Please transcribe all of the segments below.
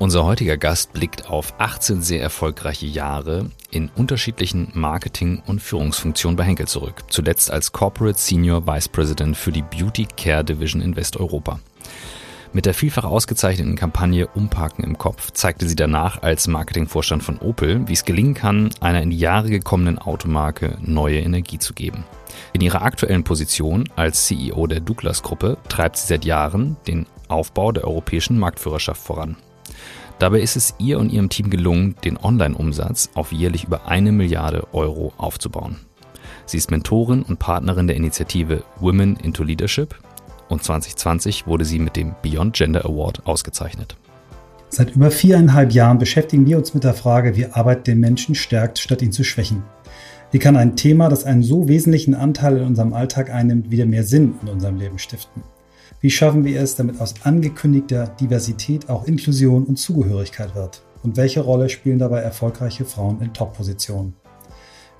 Unser heutiger Gast blickt auf 18 sehr erfolgreiche Jahre in unterschiedlichen Marketing- und Führungsfunktionen bei Henkel zurück. Zuletzt als Corporate Senior Vice President für die Beauty Care Division in Westeuropa. Mit der vielfach ausgezeichneten Kampagne Umparken im Kopf zeigte sie danach als Marketingvorstand von Opel, wie es gelingen kann, einer in die Jahre gekommenen Automarke neue Energie zu geben. In ihrer aktuellen Position als CEO der Douglas-Gruppe treibt sie seit Jahren den Aufbau der europäischen Marktführerschaft voran. Dabei ist es ihr und ihrem Team gelungen, den Online-Umsatz auf jährlich über 1 Milliarde Euro aufzubauen. Sie ist Mentorin und Partnerin der Initiative Women into Leadership und 2020 wurde sie mit dem Beyond Gender Award ausgezeichnet. Seit über 4,5 Jahren beschäftigen wir uns mit der Frage, wie Arbeit den Menschen stärkt, statt ihn zu schwächen. Wie kann ein Thema, das einen so wesentlichen Anteil in unserem Alltag einnimmt, wieder mehr Sinn in unserem Leben stiften? Wie schaffen wir es, damit aus angekündigter Diversität auch Inklusion und Zugehörigkeit wird? Und welche Rolle spielen dabei erfolgreiche Frauen in Top-Positionen?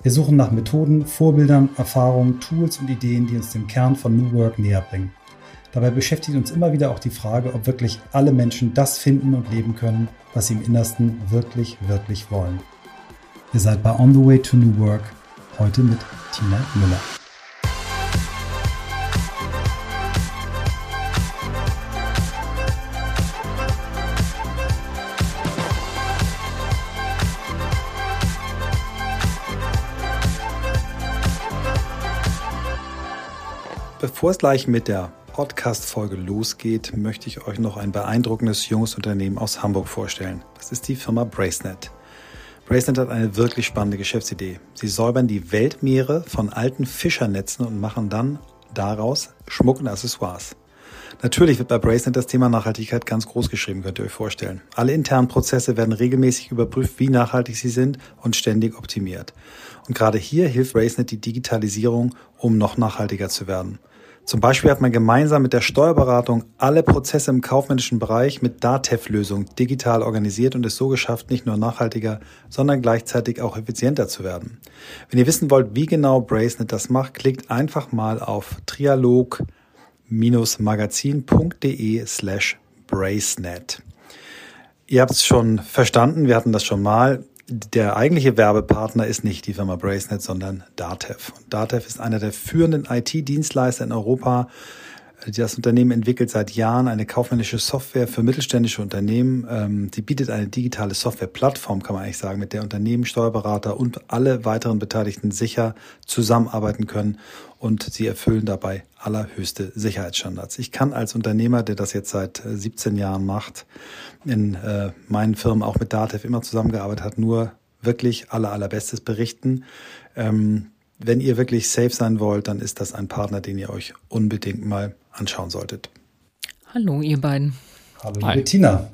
Wir suchen nach Methoden, Vorbildern, Erfahrungen, Tools und Ideen, die uns dem Kern von New Work näher bringen. Dabei beschäftigt uns immer wieder auch die Frage, ob wirklich alle Menschen das finden und leben können, was sie im Innersten wirklich, wirklich wollen. Ihr seid bei On the Way to New Work, heute mit Tina Müller. Bevor es gleich mit der Podcast-Folge losgeht, möchte ich euch noch ein beeindruckendes junges Unternehmen aus Hamburg vorstellen. Das ist die Firma Bracenet. Bracenet hat eine wirklich spannende Geschäftsidee. Sie säubern die Weltmeere von alten Fischernetzen und machen dann daraus Schmuck und Accessoires. Natürlich wird bei Bracenet das Thema Nachhaltigkeit ganz groß geschrieben, könnt ihr euch vorstellen. Alle internen Prozesse werden regelmäßig überprüft, wie nachhaltig sie sind und ständig optimiert. Und gerade hier hilft Bracenet die Digitalisierung, um noch nachhaltiger zu werden. Zum Beispiel hat man gemeinsam mit der Steuerberatung alle Prozesse im kaufmännischen Bereich mit DATEV-Lösung digital organisiert und es so geschafft, nicht nur nachhaltiger, sondern gleichzeitig auch effizienter zu werden. Wenn ihr wissen wollt, wie genau Bracenet das macht, klickt einfach mal auf trialog-magazin.de/Bracenet. Ihr habt es schon verstanden, wir hatten das schon mal. Der eigentliche Werbepartner ist nicht die Firma Bracenet, sondern DATEV. Und DATEV ist einer der führenden IT-Dienstleister in Europa. Das Unternehmen entwickelt seit Jahren eine kaufmännische Software für mittelständische Unternehmen. Sie bietet eine digitale Softwareplattform, kann man eigentlich sagen, mit der Unternehmen, Steuerberater und alle weiteren Beteiligten sicher zusammenarbeiten können. Und sie erfüllen dabei allerhöchste Sicherheitsstandards. Ich kann als Unternehmer, der das jetzt seit 17 Jahren macht, in meinen Firmen auch mit DATEV immer zusammengearbeitet hat, nur wirklich allerbestes berichten. Wenn ihr wirklich safe sein wollt, dann ist das ein Partner, den ihr euch unbedingt mal anschauen solltet. Hallo ihr beiden. Hallo liebe Tina.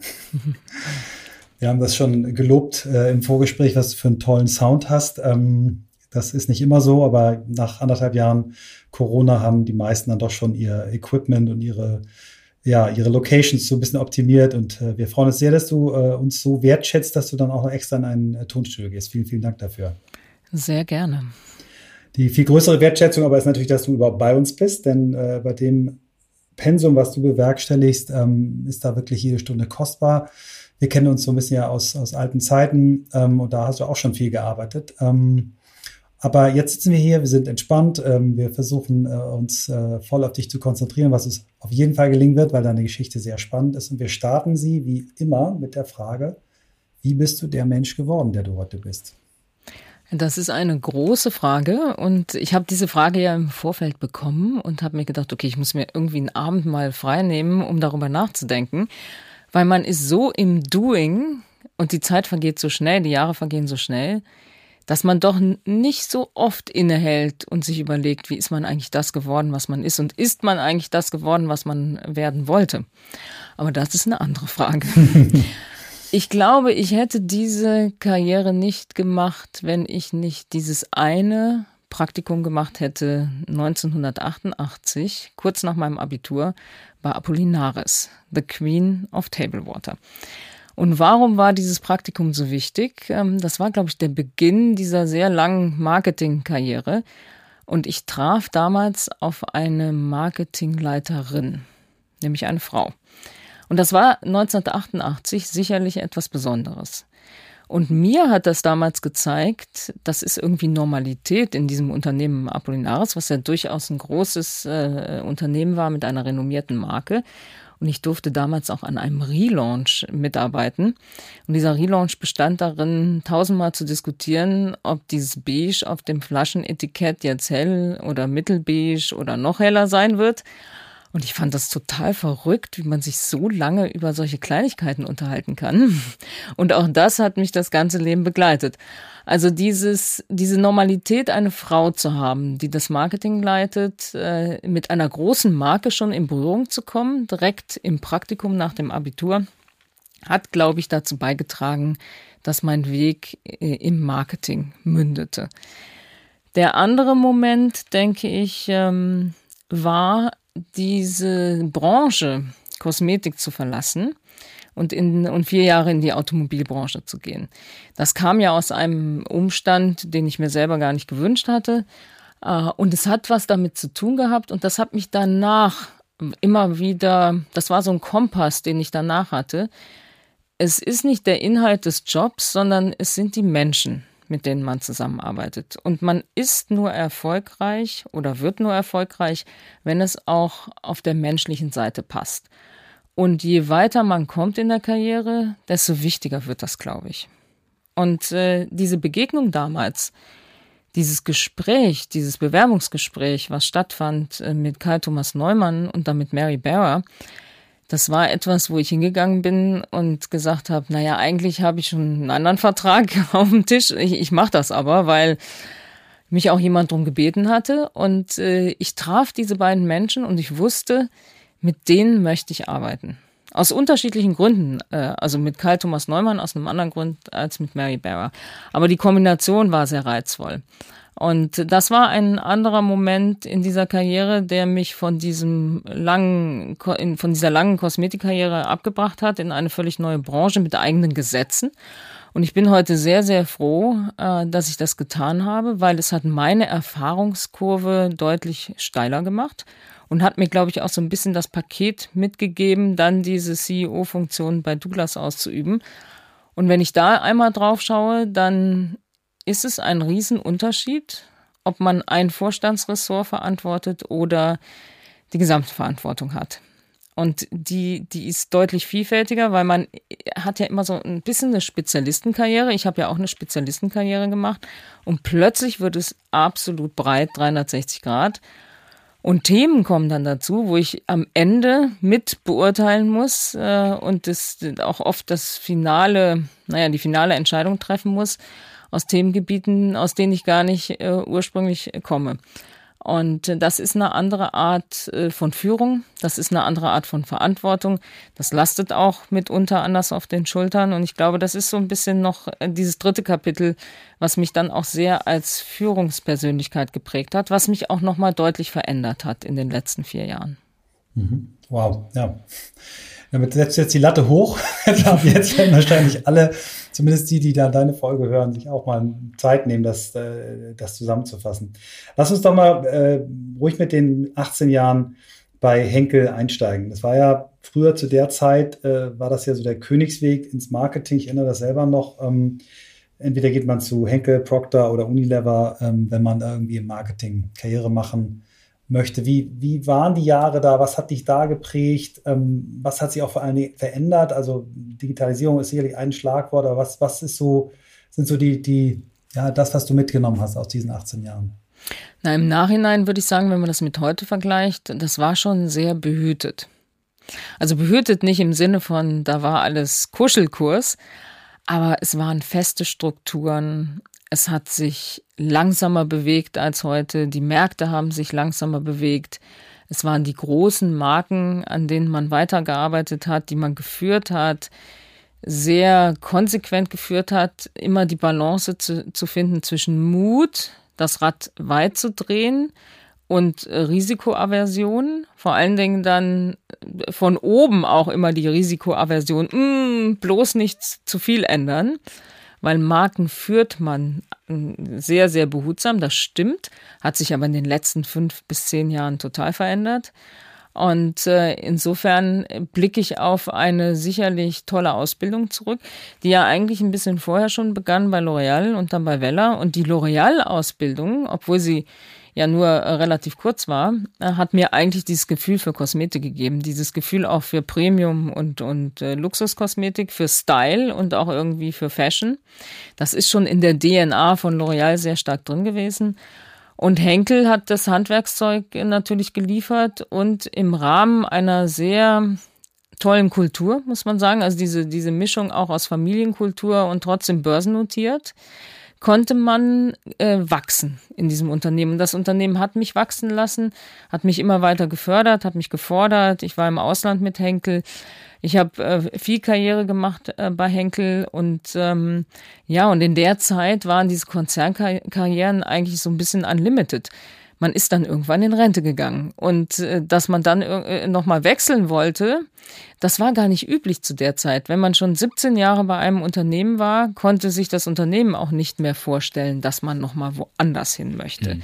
Wir haben das schon gelobt im Vorgespräch, was du für einen tollen Sound hast. Das ist nicht immer so, aber nach 1,5 Jahren Corona haben die meisten dann doch schon ihr Equipment und ihre Locations so ein bisschen optimiert. Und wir freuen uns sehr, dass du uns so wertschätzt, dass du dann auch extra in ein Tonstudio gehst. Vielen, vielen Dank dafür. Sehr gerne. Die viel größere Wertschätzung aber ist natürlich, dass du überhaupt bei uns bist, denn bei dem Pensum, was du bewerkstelligst, ist da wirklich jede Stunde kostbar. Wir kennen uns so ein bisschen ja aus alten Zeiten und da hast du auch schon viel gearbeitet. Aber jetzt sitzen wir hier, wir sind entspannt, wir versuchen uns voll auf dich zu konzentrieren, was uns auf jeden Fall gelingen wird, weil deine Geschichte sehr spannend ist. Und wir starten sie wie immer mit der Frage, wie bist du der Mensch geworden, der du heute bist? Das ist eine große Frage und ich habe diese Frage ja im Vorfeld bekommen und habe mir gedacht, okay, ich muss mir irgendwie einen Abend mal frei nehmen, um darüber nachzudenken, weil man ist so im Doing und die Zeit vergeht so schnell, die Jahre vergehen so schnell, dass man doch nicht so oft innehält und sich überlegt, wie ist man eigentlich das geworden, was man ist? Und ist man eigentlich das geworden, was man werden wollte? Aber das ist eine andere Frage. Ich glaube, ich hätte diese Karriere nicht gemacht, wenn ich nicht dieses eine Praktikum gemacht hätte, 1988, kurz nach meinem Abitur, bei Apollinaris, The Queen of Tablewater. Und warum war dieses Praktikum so wichtig? Das war, glaube ich, der Beginn dieser sehr langen Marketingkarriere. Und ich traf damals auf eine Marketingleiterin, nämlich eine Frau. Und das war 1988 sicherlich etwas Besonderes. Und mir hat das damals gezeigt, das ist irgendwie Normalität in diesem Unternehmen Apollinaris, was ja durchaus ein großes Unternehmen war mit einer renommierten Marke. Und ich durfte damals auch an einem Relaunch mitarbeiten. Und dieser Relaunch bestand darin, tausendmal zu diskutieren, ob dieses Beige auf dem Flaschenetikett jetzt hell oder mittelbeige oder noch heller sein wird. Und ich fand das total verrückt, wie man sich so lange über solche Kleinigkeiten unterhalten kann. Und auch das hat mich das ganze Leben begleitet. Also diese Normalität, eine Frau zu haben, die das Marketing leitet, mit einer großen Marke schon in Berührung zu kommen, direkt im Praktikum nach dem Abitur, hat, glaube ich, dazu beigetragen, dass mein Weg im Marketing mündete. Der andere Moment, denke ich, war diese Branche Kosmetik zu verlassen und 4 Jahre in die Automobilbranche zu gehen. Das kam ja aus einem Umstand, den ich mir selber gar nicht gewünscht hatte. Und es hat was damit zu tun gehabt. Und das hat mich danach immer wieder, das war so ein Kompass, den ich danach hatte. Es ist nicht der Inhalt des Jobs, sondern es sind die Menschen, mit denen man zusammenarbeitet. Und man ist nur erfolgreich oder wird nur erfolgreich, wenn es auch auf der menschlichen Seite passt. Und je weiter man kommt in der Karriere, desto wichtiger wird das, glaube ich. Und diese Begegnung damals, dieses Gespräch, dieses Bewerbungsgespräch, was stattfand mit Karl-Thomas Neumann und dann mit Mary Barra, das war etwas, wo ich hingegangen bin und gesagt habe, naja, eigentlich habe ich schon einen anderen Vertrag auf dem Tisch. Ich mache das aber, weil mich auch jemand drum gebeten hatte. Und ich traf diese beiden Menschen und ich wusste, mit denen möchte ich arbeiten. Aus unterschiedlichen Gründen. Also mit Karl-Thomas Neumann aus einem anderen Grund als mit Mary Barra. Aber die Kombination war sehr reizvoll. Und das war ein anderer Moment in dieser Karriere, der mich von dieser langen Kosmetikkarriere abgebracht hat in eine völlig neue Branche mit eigenen Gesetzen. Und ich bin heute sehr, sehr froh, dass ich das getan habe, weil es hat meine Erfahrungskurve deutlich steiler gemacht und hat mir, glaube ich, auch so ein bisschen das Paket mitgegeben, dann diese CEO-Funktion bei Douglas auszuüben. Und wenn ich da einmal drauf schaue, dann ist es ein Riesenunterschied, ob man ein Vorstandsressort verantwortet oder die gesamte Verantwortung hat. Und die ist deutlich vielfältiger, weil man hat ja immer so ein bisschen eine Spezialistenkarriere. Ich habe ja auch eine Spezialistenkarriere gemacht. Und plötzlich wird es absolut breit, 360 Grad. Und Themen kommen dann dazu, wo ich am Ende mit beurteilen muss und das auch oft die finale Entscheidung treffen muss, aus Themengebieten, aus denen ich gar nicht ursprünglich komme. Und das ist eine andere Art von Führung, das ist eine andere Art von Verantwortung. Das lastet auch mitunter anders auf den Schultern. Und ich glaube, das ist so ein bisschen noch dieses dritte Kapitel, was mich dann auch sehr als Führungspersönlichkeit geprägt hat, was mich auch nochmal deutlich verändert hat in den letzten 4 Jahren. Mhm. Wow, ja. Damit setzt jetzt die Latte hoch. Jetzt werden wahrscheinlich alle, zumindest die da deine Folge hören, sich auch mal Zeit nehmen, das zusammenzufassen. Lass uns doch mal ruhig mit den 18 Jahren bei Henkel einsteigen. Das war ja früher zu der Zeit, war das ja so der Königsweg ins Marketing. Ich erinnere das selber noch. Entweder geht man zu Henkel, Procter oder Unilever, wenn man irgendwie im Marketing Karriere machen möchte. Wie waren die Jahre da? Was hat dich da geprägt? Was hat sich auch vor allen Dingen verändert? Also Digitalisierung ist sicherlich ein Schlagwort, aber was ist so, sind so das, was du mitgenommen hast aus diesen 18 Jahren? Na, im Nachhinein würde ich sagen, wenn man das mit heute vergleicht, das war schon sehr behütet. Also behütet nicht im Sinne von, da war alles Kuschelkurs, aber es waren feste Strukturen. Es hat sich langsamer bewegt als heute. Die Märkte haben sich langsamer bewegt. Es waren die großen Marken, an denen man weitergearbeitet hat, die man geführt hat, sehr konsequent geführt hat, immer die Balance zu finden zwischen Mut, das Rad weit zu drehen, und Risikoaversion, vor allen Dingen dann von oben auch immer die Risikoaversion, bloß nichts zu viel ändern. Weil Marken führt man sehr, sehr behutsam, das stimmt, hat sich aber in den letzten 5 bis 10 Jahren total verändert. Und insofern blicke ich auf eine sicherlich tolle Ausbildung zurück, die ja eigentlich ein bisschen vorher schon begann bei L'Oréal und dann bei Vella. Und die L'Oréal-Ausbildung, obwohl sie ja nur relativ kurz war, hat mir eigentlich dieses Gefühl für Kosmetik gegeben, dieses Gefühl auch für Premium und Luxuskosmetik, für Style und auch irgendwie für Fashion. Das ist schon in der DNA von L'Oréal sehr stark drin gewesen. Und Henkel hat das Handwerkszeug natürlich geliefert und im Rahmen einer sehr tollen Kultur, muss man sagen, also diese Mischung auch aus Familienkultur und trotzdem börsennotiert, konnte man wachsen in diesem Unternehmen. Und das Unternehmen hat mich wachsen lassen, hat mich immer weiter gefördert, hat mich gefordert. Ich war im Ausland mit Henkel. Ich habe viel Karriere gemacht bei Henkel und und in der Zeit waren diese Konzernkarrieren eigentlich so ein bisschen unlimited. Man ist dann irgendwann in Rente gegangen und dass man dann nochmal wechseln wollte, das war gar nicht üblich zu der Zeit. Wenn man schon 17 Jahre bei einem Unternehmen war, konnte sich das Unternehmen auch nicht mehr vorstellen, dass man nochmal woanders hin möchte. Mhm.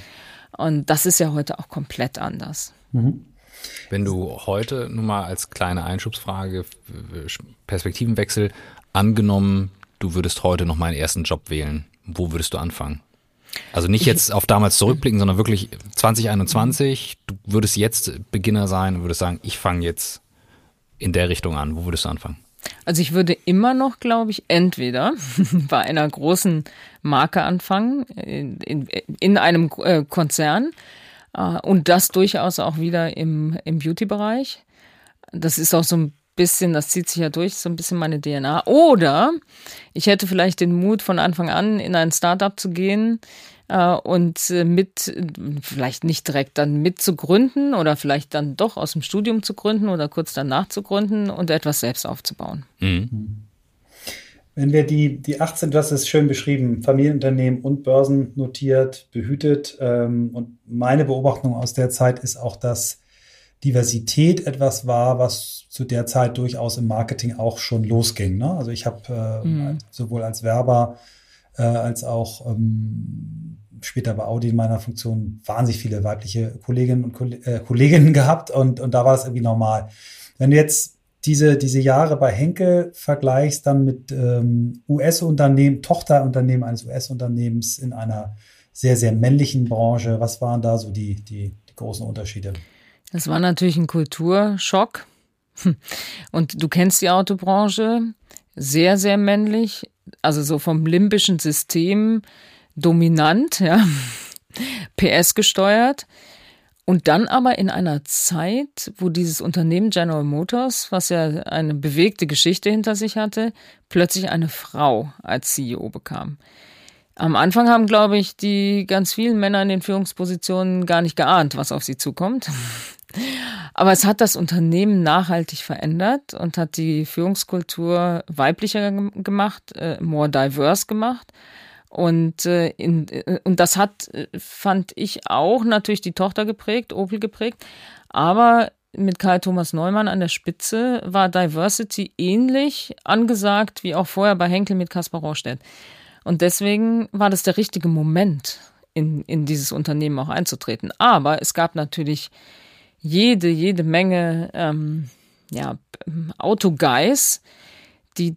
Und das ist ja heute auch komplett anders. Mhm. Wenn du heute nur mal als kleine Einschubsfrage, Perspektivenwechsel, angenommen, du würdest heute noch mal einen ersten Job wählen, wo würdest du anfangen? Also nicht jetzt auf damals zurückblicken, sondern wirklich 2021, du würdest jetzt Beginner sein und würdest sagen, ich fange jetzt in der Richtung an. Wo würdest du anfangen? Also ich würde immer noch, glaube ich, entweder bei einer großen Marke anfangen, in einem Konzern, und das durchaus auch wieder im Beauty-Bereich. Das ist auch so ein bisschen, das zieht sich ja durch, so ein bisschen meine DNA. Oder ich hätte vielleicht den Mut, von Anfang an in ein Startup zu gehen und vielleicht nicht direkt dann mitzugründen oder vielleicht dann doch aus dem Studium zu gründen oder kurz danach zu gründen und etwas selbst aufzubauen. Mhm. Wenn wir die 18, du hast es schön beschrieben, Familienunternehmen und Börsen notiert, behütet, und meine Beobachtung aus der Zeit ist auch, dass Diversität etwas war, was zu der Zeit durchaus im Marketing auch schon losging, ne? Also ich habe sowohl als Werber als auch später bei Audi in meiner Funktion wahnsinnig viele weibliche Kolleginnen gehabt und da war das irgendwie normal. Wenn du jetzt diese Jahre bei Henkel vergleichst dann mit US-Unternehmen, Tochterunternehmen eines US-Unternehmens in einer sehr, sehr männlichen Branche, was waren da so die großen Unterschiede? Das war natürlich ein Kulturschock. Und du kennst die Autobranche, sehr, sehr männlich, also so vom limbischen System dominant, ja, PS gesteuert. Und dann aber in einer Zeit, wo dieses Unternehmen General Motors, was ja eine bewegte Geschichte hinter sich hatte, plötzlich eine Frau als CEO bekam. Am Anfang haben, glaube ich, die ganz vielen Männer in den Führungspositionen gar nicht geahnt, was auf sie zukommt. Aber es hat das Unternehmen nachhaltig verändert und hat die Führungskultur weiblicher gemacht, more diverse gemacht. Und das hat, fand ich auch, natürlich die Tochter geprägt, Opel geprägt. Aber mit Karl-Thomas Neumann an der Spitze war Diversity ähnlich angesagt wie auch vorher bei Henkel mit Kasper Rorsted. Und deswegen war das der richtige Moment, in dieses Unternehmen auch einzutreten. Aber es gab natürlich jede Menge Autoguys, die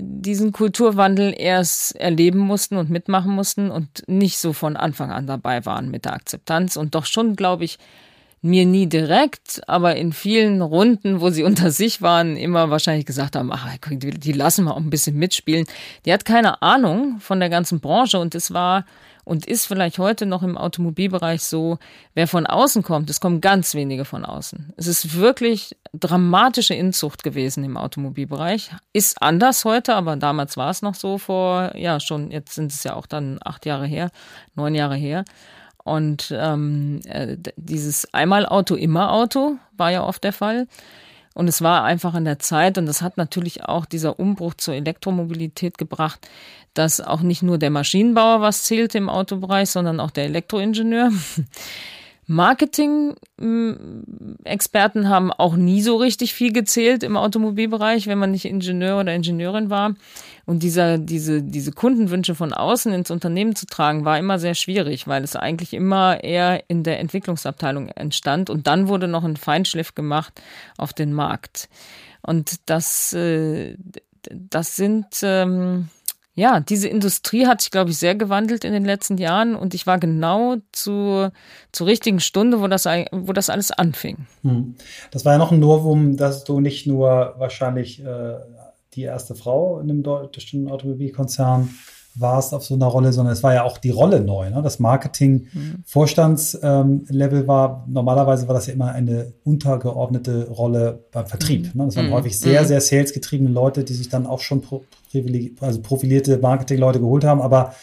diesen Kulturwandel erst erleben mussten und mitmachen mussten und nicht so von Anfang an dabei waren mit der Akzeptanz und doch schon, glaube ich, mir nie direkt, aber in vielen Runden, wo sie unter sich waren, immer wahrscheinlich gesagt haben, ach, die lassen wir auch ein bisschen mitspielen. Die hat keine Ahnung von der ganzen Branche und es war und ist vielleicht heute noch im Automobilbereich so, wer von außen kommt, es kommen ganz wenige von außen. Es ist wirklich dramatische Inzucht gewesen im Automobilbereich. Ist anders heute, aber damals war es noch so schon, jetzt sind es ja auch dann 9 Jahre her. Und dieses Einmal-Auto, Immer-Auto war ja oft der Fall. Und es war einfach an der Zeit, und das hat natürlich auch dieser Umbruch zur Elektromobilität gebracht, dass auch nicht nur der Maschinenbauer was zählte im Autobereich, sondern auch der Elektroingenieur. Marketing-Experten haben auch nie so richtig viel gezählt im Automobilbereich, wenn man nicht Ingenieur oder Ingenieurin war. Und diese Kundenwünsche von außen ins Unternehmen zu tragen, war immer sehr schwierig, weil es eigentlich immer eher in der Entwicklungsabteilung entstand. Und dann wurde noch ein Feinschliff gemacht auf den Markt. Und das sind... Ja, diese Industrie hat sich, glaube ich, sehr gewandelt in den letzten Jahren und ich war genau zur richtigen Stunde, wo das alles anfing. Das war ja noch ein Novum, dass du nicht nur wahrscheinlich die erste Frau in einem deutschen Automobilkonzern warst auf so einer Rolle, sondern es war ja auch die Rolle neu, ne? Das Marketing-Vorstandslevel war, normalerweise war das ja immer eine untergeordnete Rolle beim Vertrieb. Ne? Das waren häufig sehr, sehr salesgetriebene Leute, die sich dann auch schon profilierte Marketingleute geholt haben, aber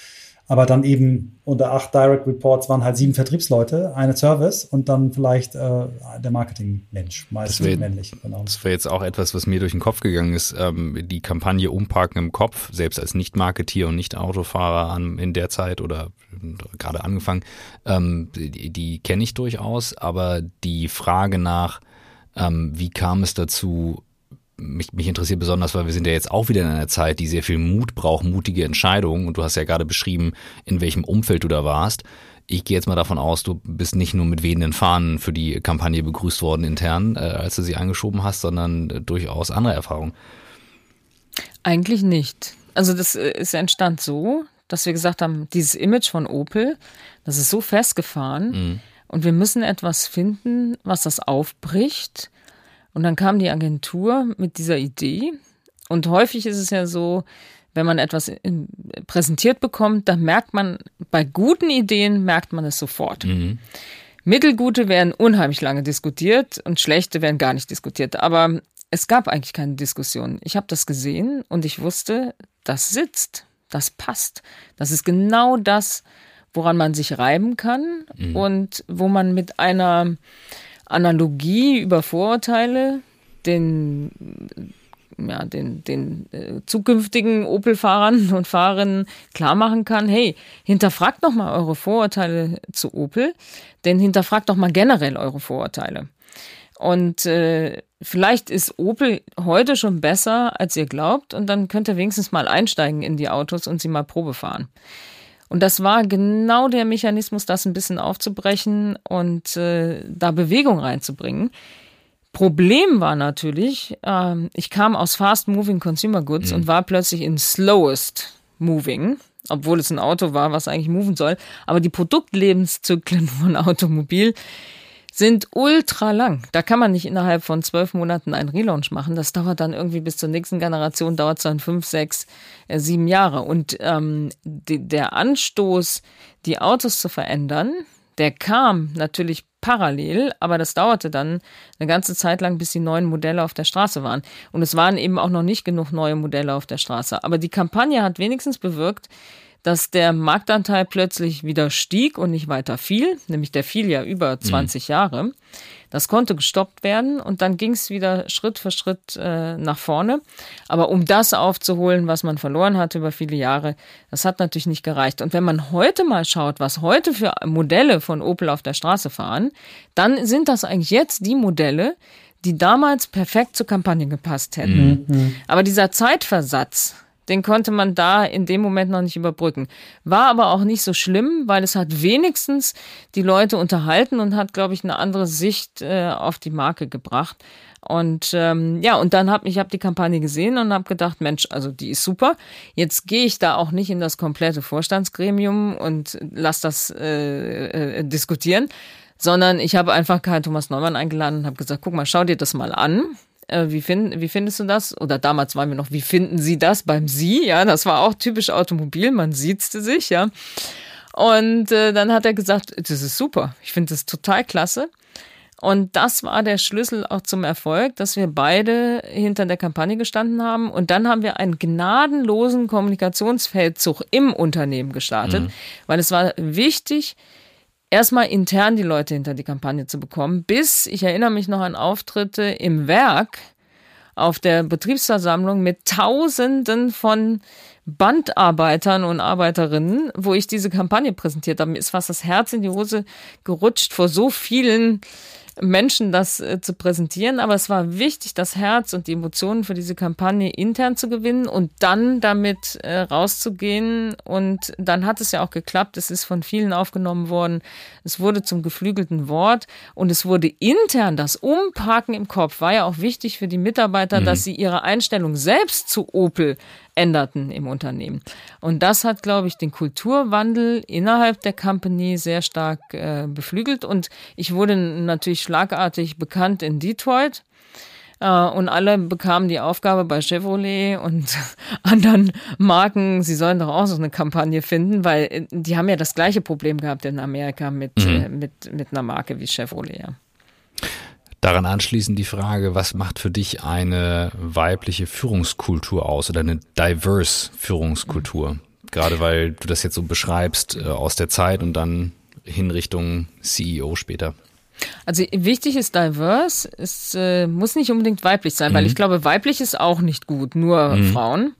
dann eben unter 8 Direct Reports waren halt 7 Vertriebsleute, eine Service und dann vielleicht der Marketingmensch, meistens männlich. Genau. Das wäre jetzt auch etwas, was mir durch den Kopf gegangen ist, die Kampagne Umparken im Kopf, selbst als Nicht-Marketeer und Nicht-Autofahrer in der Zeit oder gerade angefangen, die kenne ich durchaus, aber die Frage nach, wie kam es dazu, mich interessiert besonders, weil wir sind ja jetzt auch wieder in einer Zeit, die sehr viel Mut braucht, mutige Entscheidungen. Und du hast ja gerade beschrieben, in welchem Umfeld du da warst. Ich gehe jetzt mal davon aus, du bist nicht nur mit wehenden Fahnen für die Kampagne begrüßt worden intern, als du sie angeschoben hast, sondern durchaus andere Erfahrungen. Eigentlich nicht. Also das entstand so, dass wir gesagt haben, dieses Image von Opel, das ist so festgefahren und wir müssen etwas finden, was das aufbricht. Und dann kam die Agentur mit dieser Idee und häufig ist es ja so, wenn man etwas präsentiert bekommt, dann merkt man, bei guten Ideen merkt man es sofort. Mittelgute werden unheimlich lange diskutiert und schlechte werden gar nicht diskutiert, aber es gab eigentlich keine Diskussion. Ich habe das gesehen und ich wusste, das sitzt, das passt, das ist genau das, woran man sich reiben kann und wo man mit einer Analogie über Vorurteile den zukünftigen Opel-Fahrern und Fahrerinnen klar machen kann, hey, hinterfragt noch mal eure Vorurteile zu Opel, denn hinterfragt doch mal generell eure Vorurteile. Und vielleicht ist Opel heute schon besser, als ihr glaubt, und dann könnt ihr wenigstens mal einsteigen in die Autos und sie mal Probe fahren. Und das war genau der Mechanismus, das ein bisschen aufzubrechen und da Bewegung reinzubringen. Problem war natürlich, ich kam aus Fast Moving Consumer Goods und war plötzlich in Slowest Moving, obwohl es ein Auto war, was eigentlich moven soll. Aber die Produktlebenszyklen von Automobil sind ultra lang. Da kann man nicht innerhalb von 12 Monaten einen Relaunch machen. Das dauert dann irgendwie bis zur nächsten Generation, dauert es dann 5, 6, 7 Jahre. Und der Anstoß, die Autos zu verändern, der kam natürlich parallel, aber das dauerte dann eine ganze Zeit lang, bis die neuen Modelle auf der Straße waren. Und es waren eben auch noch nicht genug neue Modelle auf der Straße. Aber die Kampagne hat wenigstens bewirkt, dass der Marktanteil plötzlich wieder stieg und nicht weiter fiel, nämlich der fiel ja über 20 Jahre. Das konnte gestoppt werden und dann ging es wieder Schritt für Schritt nach vorne. Aber um das aufzuholen, was man verloren hat über viele Jahre, das hat natürlich nicht gereicht. Und wenn man heute mal schaut, was heute für Modelle von Opel auf der Straße fahren, dann sind das eigentlich jetzt die Modelle, die damals perfekt zur Kampagne gepasst hätten. Aber dieser Zeitversatz, den konnte man da in dem Moment noch nicht überbrücken. War aber auch nicht so schlimm, weil es hat wenigstens die Leute unterhalten und hat, glaube ich, eine andere Sicht auf die Marke gebracht. Und und dann habe ich die Kampagne gesehen und habe gedacht, Mensch, also die ist super. Jetzt gehe ich da auch nicht in das komplette Vorstandsgremium und lass das diskutieren, sondern ich habe einfach Karl-Thomas Neumann eingeladen und habe gesagt, guck mal, schau dir das mal an. Wie findest du das? Oder damals waren wir noch, wie finden Sie das beim Sie? Ja, das war auch typisch Automobil, man siezte sich, ja. Und dann hat er gesagt, das ist super, ich finde das total klasse. Und das war der Schlüssel auch zum Erfolg, dass wir beide hinter der Kampagne gestanden haben. Und dann haben wir einen gnadenlosen Kommunikationsfeldzug im Unternehmen gestartet, weil es war wichtig, erstmal intern die Leute hinter die Kampagne zu bekommen, bis, ich erinnere mich noch an Auftritte im Werk, auf der Betriebsversammlung mit Tausenden von Bandarbeitern und Arbeiterinnen, wo ich diese Kampagne präsentiert habe. Mir ist fast das Herz in die Hose gerutscht, vor so vielen Menschen das zu präsentieren. Aber es war wichtig, das Herz und die Emotionen für diese Kampagne intern zu gewinnen und dann damit rauszugehen. Und dann hat es ja auch geklappt. Es ist von vielen aufgenommen worden. Es wurde zum geflügelten Wort. Und es wurde intern, das Umparken im Kopf war ja auch wichtig für die Mitarbeiter, dass sie ihre Einstellung selbst zu Opel änderten im Unternehmen. Und das hat, glaube ich, den Kulturwandel innerhalb der Company sehr stark beflügelt. Und ich wurde natürlich schlagartig bekannt in Detroit. Und alle bekamen die Aufgabe bei Chevrolet und anderen Marken, sie sollen doch auch so eine Kampagne finden, weil die haben ja das gleiche Problem gehabt in Amerika mit einer Marke wie Chevrolet. Ja. Daran anschließend die Frage, was macht für dich eine weibliche Führungskultur aus oder eine diverse Führungskultur? Gerade weil du das jetzt so beschreibst aus der Zeit und dann hin Richtung CEO später. Also wichtig ist diverse, es muss nicht unbedingt weiblich sein, weil ich glaube, weiblich ist auch nicht gut, nur Frauen.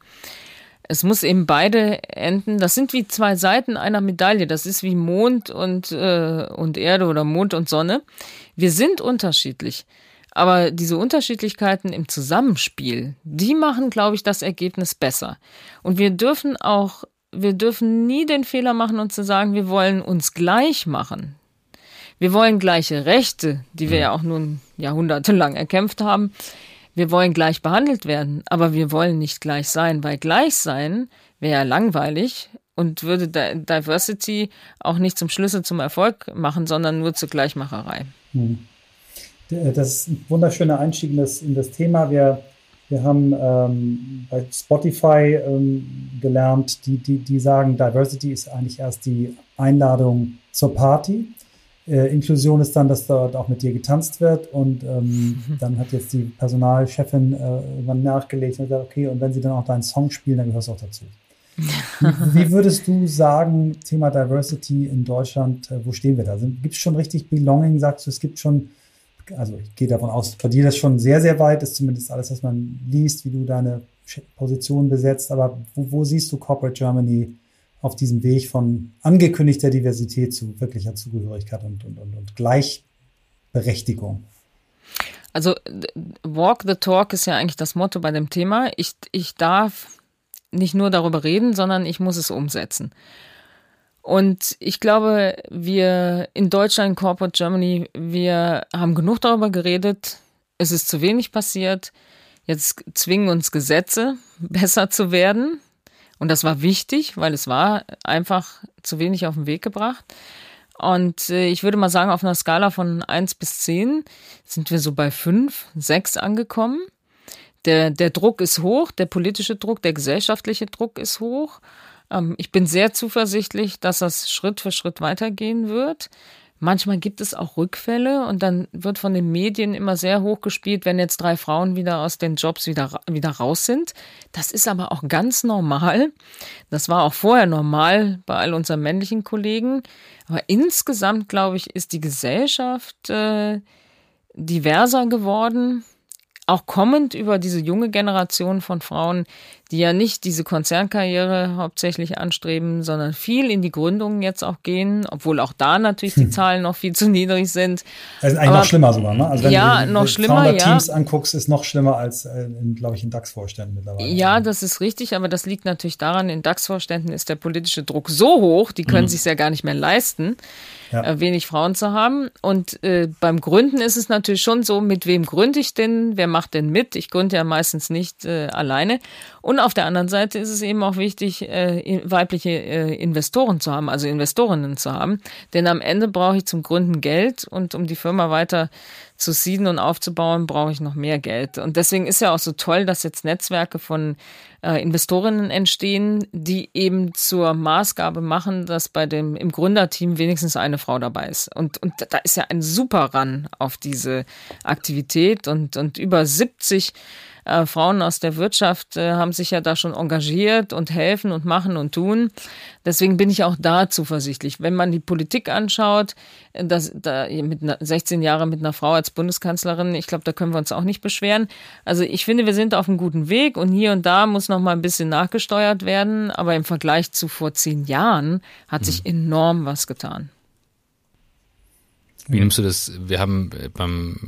Es muss eben beide enden. Das sind wie zwei Seiten einer Medaille. Das ist wie Mond und Erde oder Mond und Sonne. Wir sind unterschiedlich. Aber diese Unterschiedlichkeiten im Zusammenspiel, die machen, glaube ich, das Ergebnis besser. Und wir dürfen nie den Fehler machen, uns zu sagen, wir wollen uns gleich machen. Wir wollen gleiche Rechte, die wir ja auch nun jahrhundertelang erkämpft haben. Wir wollen gleich behandelt werden, aber wir wollen nicht gleich sein, weil gleich sein wäre ja langweilig und würde Diversity auch nicht zum Schlüssel zum Erfolg machen, sondern nur zur Gleichmacherei. Das ist ein wunderschöner Einstieg in das Thema. Wir haben bei Spotify gelernt, die sagen, Diversity ist eigentlich erst die Einladung zur Party. Inklusion ist dann, dass dort auch mit dir getanzt wird und dann hat jetzt die Personalchefin irgendwann nachgelegt und gesagt, okay, und wenn sie dann auch deinen Song spielen, dann gehörst du auch dazu. Wie würdest du sagen, Thema Diversity in Deutschland, wo stehen wir da? Gibt es schon richtig Belonging, sagst du, es gibt schon, also ich gehe davon aus, bei dir das schon sehr, sehr weit ist, zumindest alles, was man liest, wie du deine Position besetzt, aber wo siehst du Corporate Germany auf diesem Weg von angekündigter Diversität zu wirklicher Zugehörigkeit und Gleichberechtigung? Also Walk the Talk ist ja eigentlich das Motto bei dem Thema. Ich darf nicht nur darüber reden, sondern ich muss es umsetzen. Und ich glaube, wir in Deutschland, Corporate Germany, wir haben genug darüber geredet. Es ist zu wenig passiert. Jetzt zwingen uns Gesetze, besser zu werden. Und das war wichtig, weil es war einfach zu wenig auf den Weg gebracht. Und ich würde mal sagen, auf einer Skala von 1 bis 10 sind wir so bei 5, 6 angekommen. Der Druck ist hoch, der politische Druck, der gesellschaftliche Druck ist hoch. Ich bin sehr zuversichtlich, dass das Schritt für Schritt weitergehen wird. Manchmal gibt es auch Rückfälle und dann wird von den Medien immer sehr hochgespielt, wenn jetzt 3 Frauen wieder aus den Jobs wieder raus sind. Das ist aber auch ganz normal. Das war auch vorher normal bei all unseren männlichen Kollegen. Aber insgesamt, glaube ich, ist die Gesellschaft diverser geworden. Auch kommend über diese junge Generation von Frauen, die ja nicht diese Konzernkarriere hauptsächlich anstreben, sondern viel in die Gründungen jetzt auch gehen, obwohl auch da natürlich die Zahlen noch viel zu niedrig sind. Das ist eigentlich noch schlimmer sogar, ne? Also wenn ja, du die Founder-Teams anguckst, ist noch schlimmer als, glaube ich, in DAX-Vorständen mittlerweile. Ja, das ist richtig, aber das liegt natürlich daran, in DAX-Vorständen ist der politische Druck so hoch, die können sich's ja gar nicht mehr leisten, wenig Frauen zu haben. Und beim Gründen ist es natürlich schon so, mit wem gründe ich denn, wer macht denn mit? Ich gründe ja meistens nicht alleine. Und auf der anderen Seite ist es eben auch wichtig, weibliche Investoren zu haben, also Investorinnen zu haben. Denn am Ende brauche ich zum Gründen Geld und um die Firma weiter zu seeden und aufzubauen, brauche ich noch mehr Geld. Und deswegen ist ja auch so toll, dass jetzt Netzwerke von Investorinnen entstehen, die eben zur Maßgabe machen, dass im Gründerteam wenigstens eine Frau dabei ist. Und da ist ja ein super Run auf diese Aktivität und über 70 Frauen aus der Wirtschaft haben sich ja da schon engagiert und helfen und machen und tun. Deswegen bin ich auch da zuversichtlich. Wenn man die Politik anschaut, mit 16 Jahren mit einer Frau als Bundeskanzlerin, ich glaube, da können wir uns auch nicht beschweren. Also ich finde, wir sind auf einem guten Weg und hier und da muss noch mal ein bisschen nachgesteuert werden. Aber im Vergleich zu vor 10 Jahren hat sich enorm was getan. Wie nimmst du das? Wir haben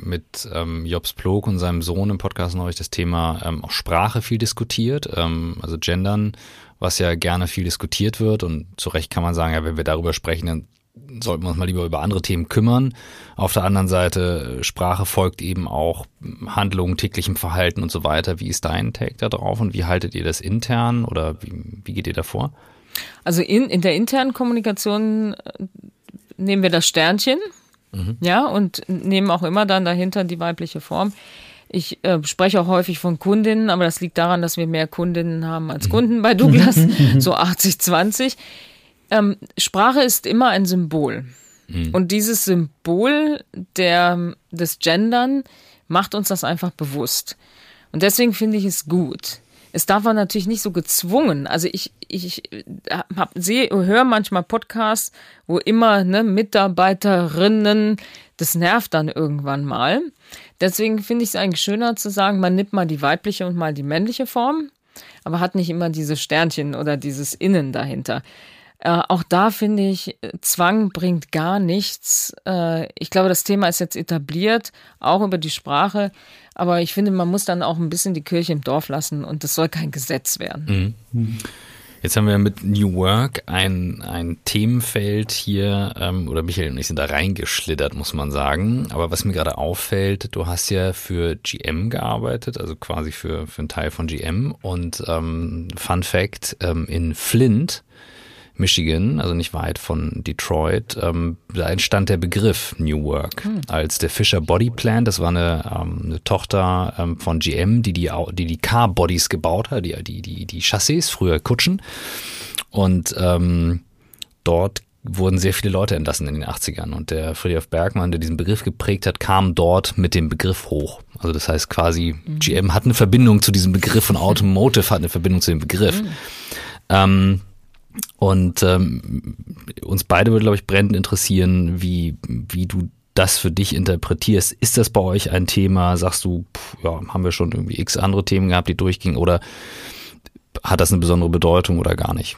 mit Jobs Ploog und seinem Sohn im Podcast neulich das Thema auch Sprache viel diskutiert, also Gendern, was ja gerne viel diskutiert wird. Und zu Recht kann man sagen, ja, wenn wir darüber sprechen, dann sollten wir uns mal lieber über andere Themen kümmern. Auf der anderen Seite, Sprache folgt eben auch Handlungen, täglichem Verhalten und so weiter. Wie ist dein Take da drauf und wie haltet ihr das intern oder wie geht ihr da vor? Also in der internen Kommunikation nehmen wir das Sternchen, ja, und nehmen auch immer dann dahinter die weibliche Form. Ich spreche auch häufig von Kundinnen, aber das liegt daran, dass wir mehr Kundinnen haben als Kunden bei Douglas, so 80-20. Sprache ist immer ein Symbol. Und dieses Symbol des Gendern macht uns das einfach bewusst. Und deswegen finde ich es gut. Es darf man natürlich nicht so gezwungen. Also ich höre manchmal Podcasts, wo immer Mitarbeiterinnen, das nervt dann irgendwann mal. Deswegen finde ich es eigentlich schöner zu sagen, man nimmt mal die weibliche und mal die männliche Form, aber hat nicht immer diese Sternchen oder dieses Innen dahinter. Auch da finde ich, Zwang bringt gar nichts. Ich glaube, das Thema ist jetzt etabliert, auch über die Sprache. Aber ich finde, man muss dann auch ein bisschen die Kirche im Dorf lassen und das soll kein Gesetz werden. Jetzt haben wir mit New Work ein Themenfeld hier, oder Michael und ich sind da reingeschlittert, muss man sagen. Aber was mir gerade auffällt, du hast ja für GM gearbeitet, also quasi für einen Teil von GM. Und Fun Fact, in Flint, Michigan, also nicht weit von Detroit, da entstand der Begriff New Work, als der Fisher Body Plant, das war eine Tochter von GM, die Car Bodies gebaut hat, die Chassis, früher Kutschen, und dort wurden sehr viele Leute entlassen in den 80ern und der Friedrich Bergmann, der diesen Begriff geprägt hat, kam dort mit dem Begriff hoch. Also das heißt quasi, GM hat eine Verbindung zu diesem Begriff und Automotive hat eine Verbindung zu dem Begriff. Und uns beide würde, glaube ich, brennend interessieren, wie du das für dich interpretierst. Ist das bei euch ein Thema? Sagst du, haben wir schon irgendwie x andere Themen gehabt, die durchgingen? Oder hat das eine besondere Bedeutung oder gar nicht?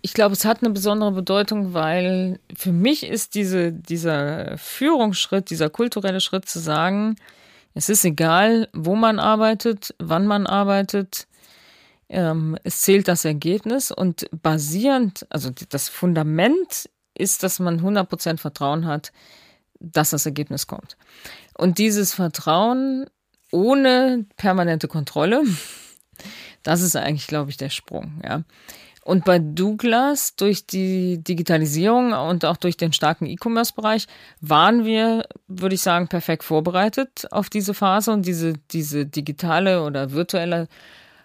Ich glaube, es hat eine besondere Bedeutung, weil für mich ist dieser Führungsschritt, dieser kulturelle Schritt zu sagen, es ist egal, wo man arbeitet, wann man arbeitet, es zählt das Ergebnis und basierend, also das Fundament ist, dass man 100% Vertrauen hat, dass das Ergebnis kommt. Und dieses Vertrauen ohne permanente Kontrolle, das ist eigentlich, glaube ich, der Sprung. Ja. Und bei Douglas, durch die Digitalisierung und auch durch den starken E-Commerce-Bereich, waren wir, würde ich sagen, perfekt vorbereitet auf diese Phase und diese digitale oder virtuelle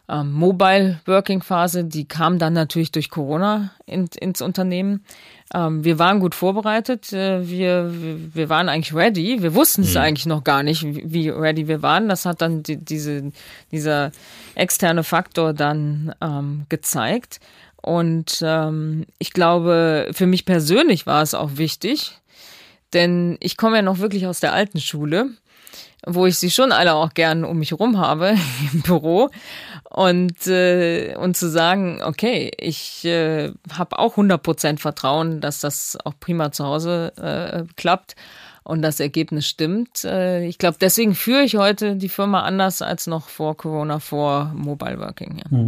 Mobile-Working-Phase, die kam dann natürlich durch Corona ins Unternehmen. Wir waren gut vorbereitet, wir waren eigentlich ready, wir wussten es eigentlich noch gar nicht, wie ready wir waren. Das hat dann dieser externe Faktor dann gezeigt. Und ich glaube, für mich persönlich war es auch wichtig, denn ich komme ja noch wirklich aus der alten Schule, wo ich sie schon alle auch gern um mich herum habe im Büro und zu sagen, okay, ich habe auch 100% Vertrauen, dass das auch prima zu Hause klappt und das Ergebnis stimmt. Ich glaube, deswegen führe ich heute die Firma anders als noch vor Corona, vor Mobile Working. Ja.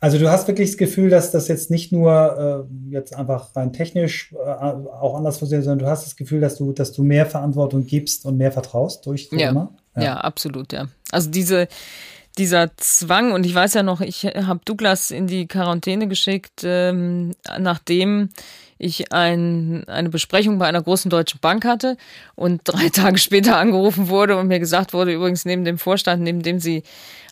Also du hast wirklich das Gefühl, dass das jetzt nicht nur jetzt einfach rein technisch auch anders funktioniert, sondern du hast das Gefühl, dass du mehr Verantwortung gibst und mehr vertraust durch Corona? Ja, absolut, ja. Also dieser Zwang, und ich weiß ja noch, ich habe Douglas in die Quarantäne geschickt, nachdem ich eine Besprechung bei einer großen deutschen Bank hatte und 3 Tage später angerufen wurde und mir gesagt wurde, übrigens neben dem Vorstand, neben dem sie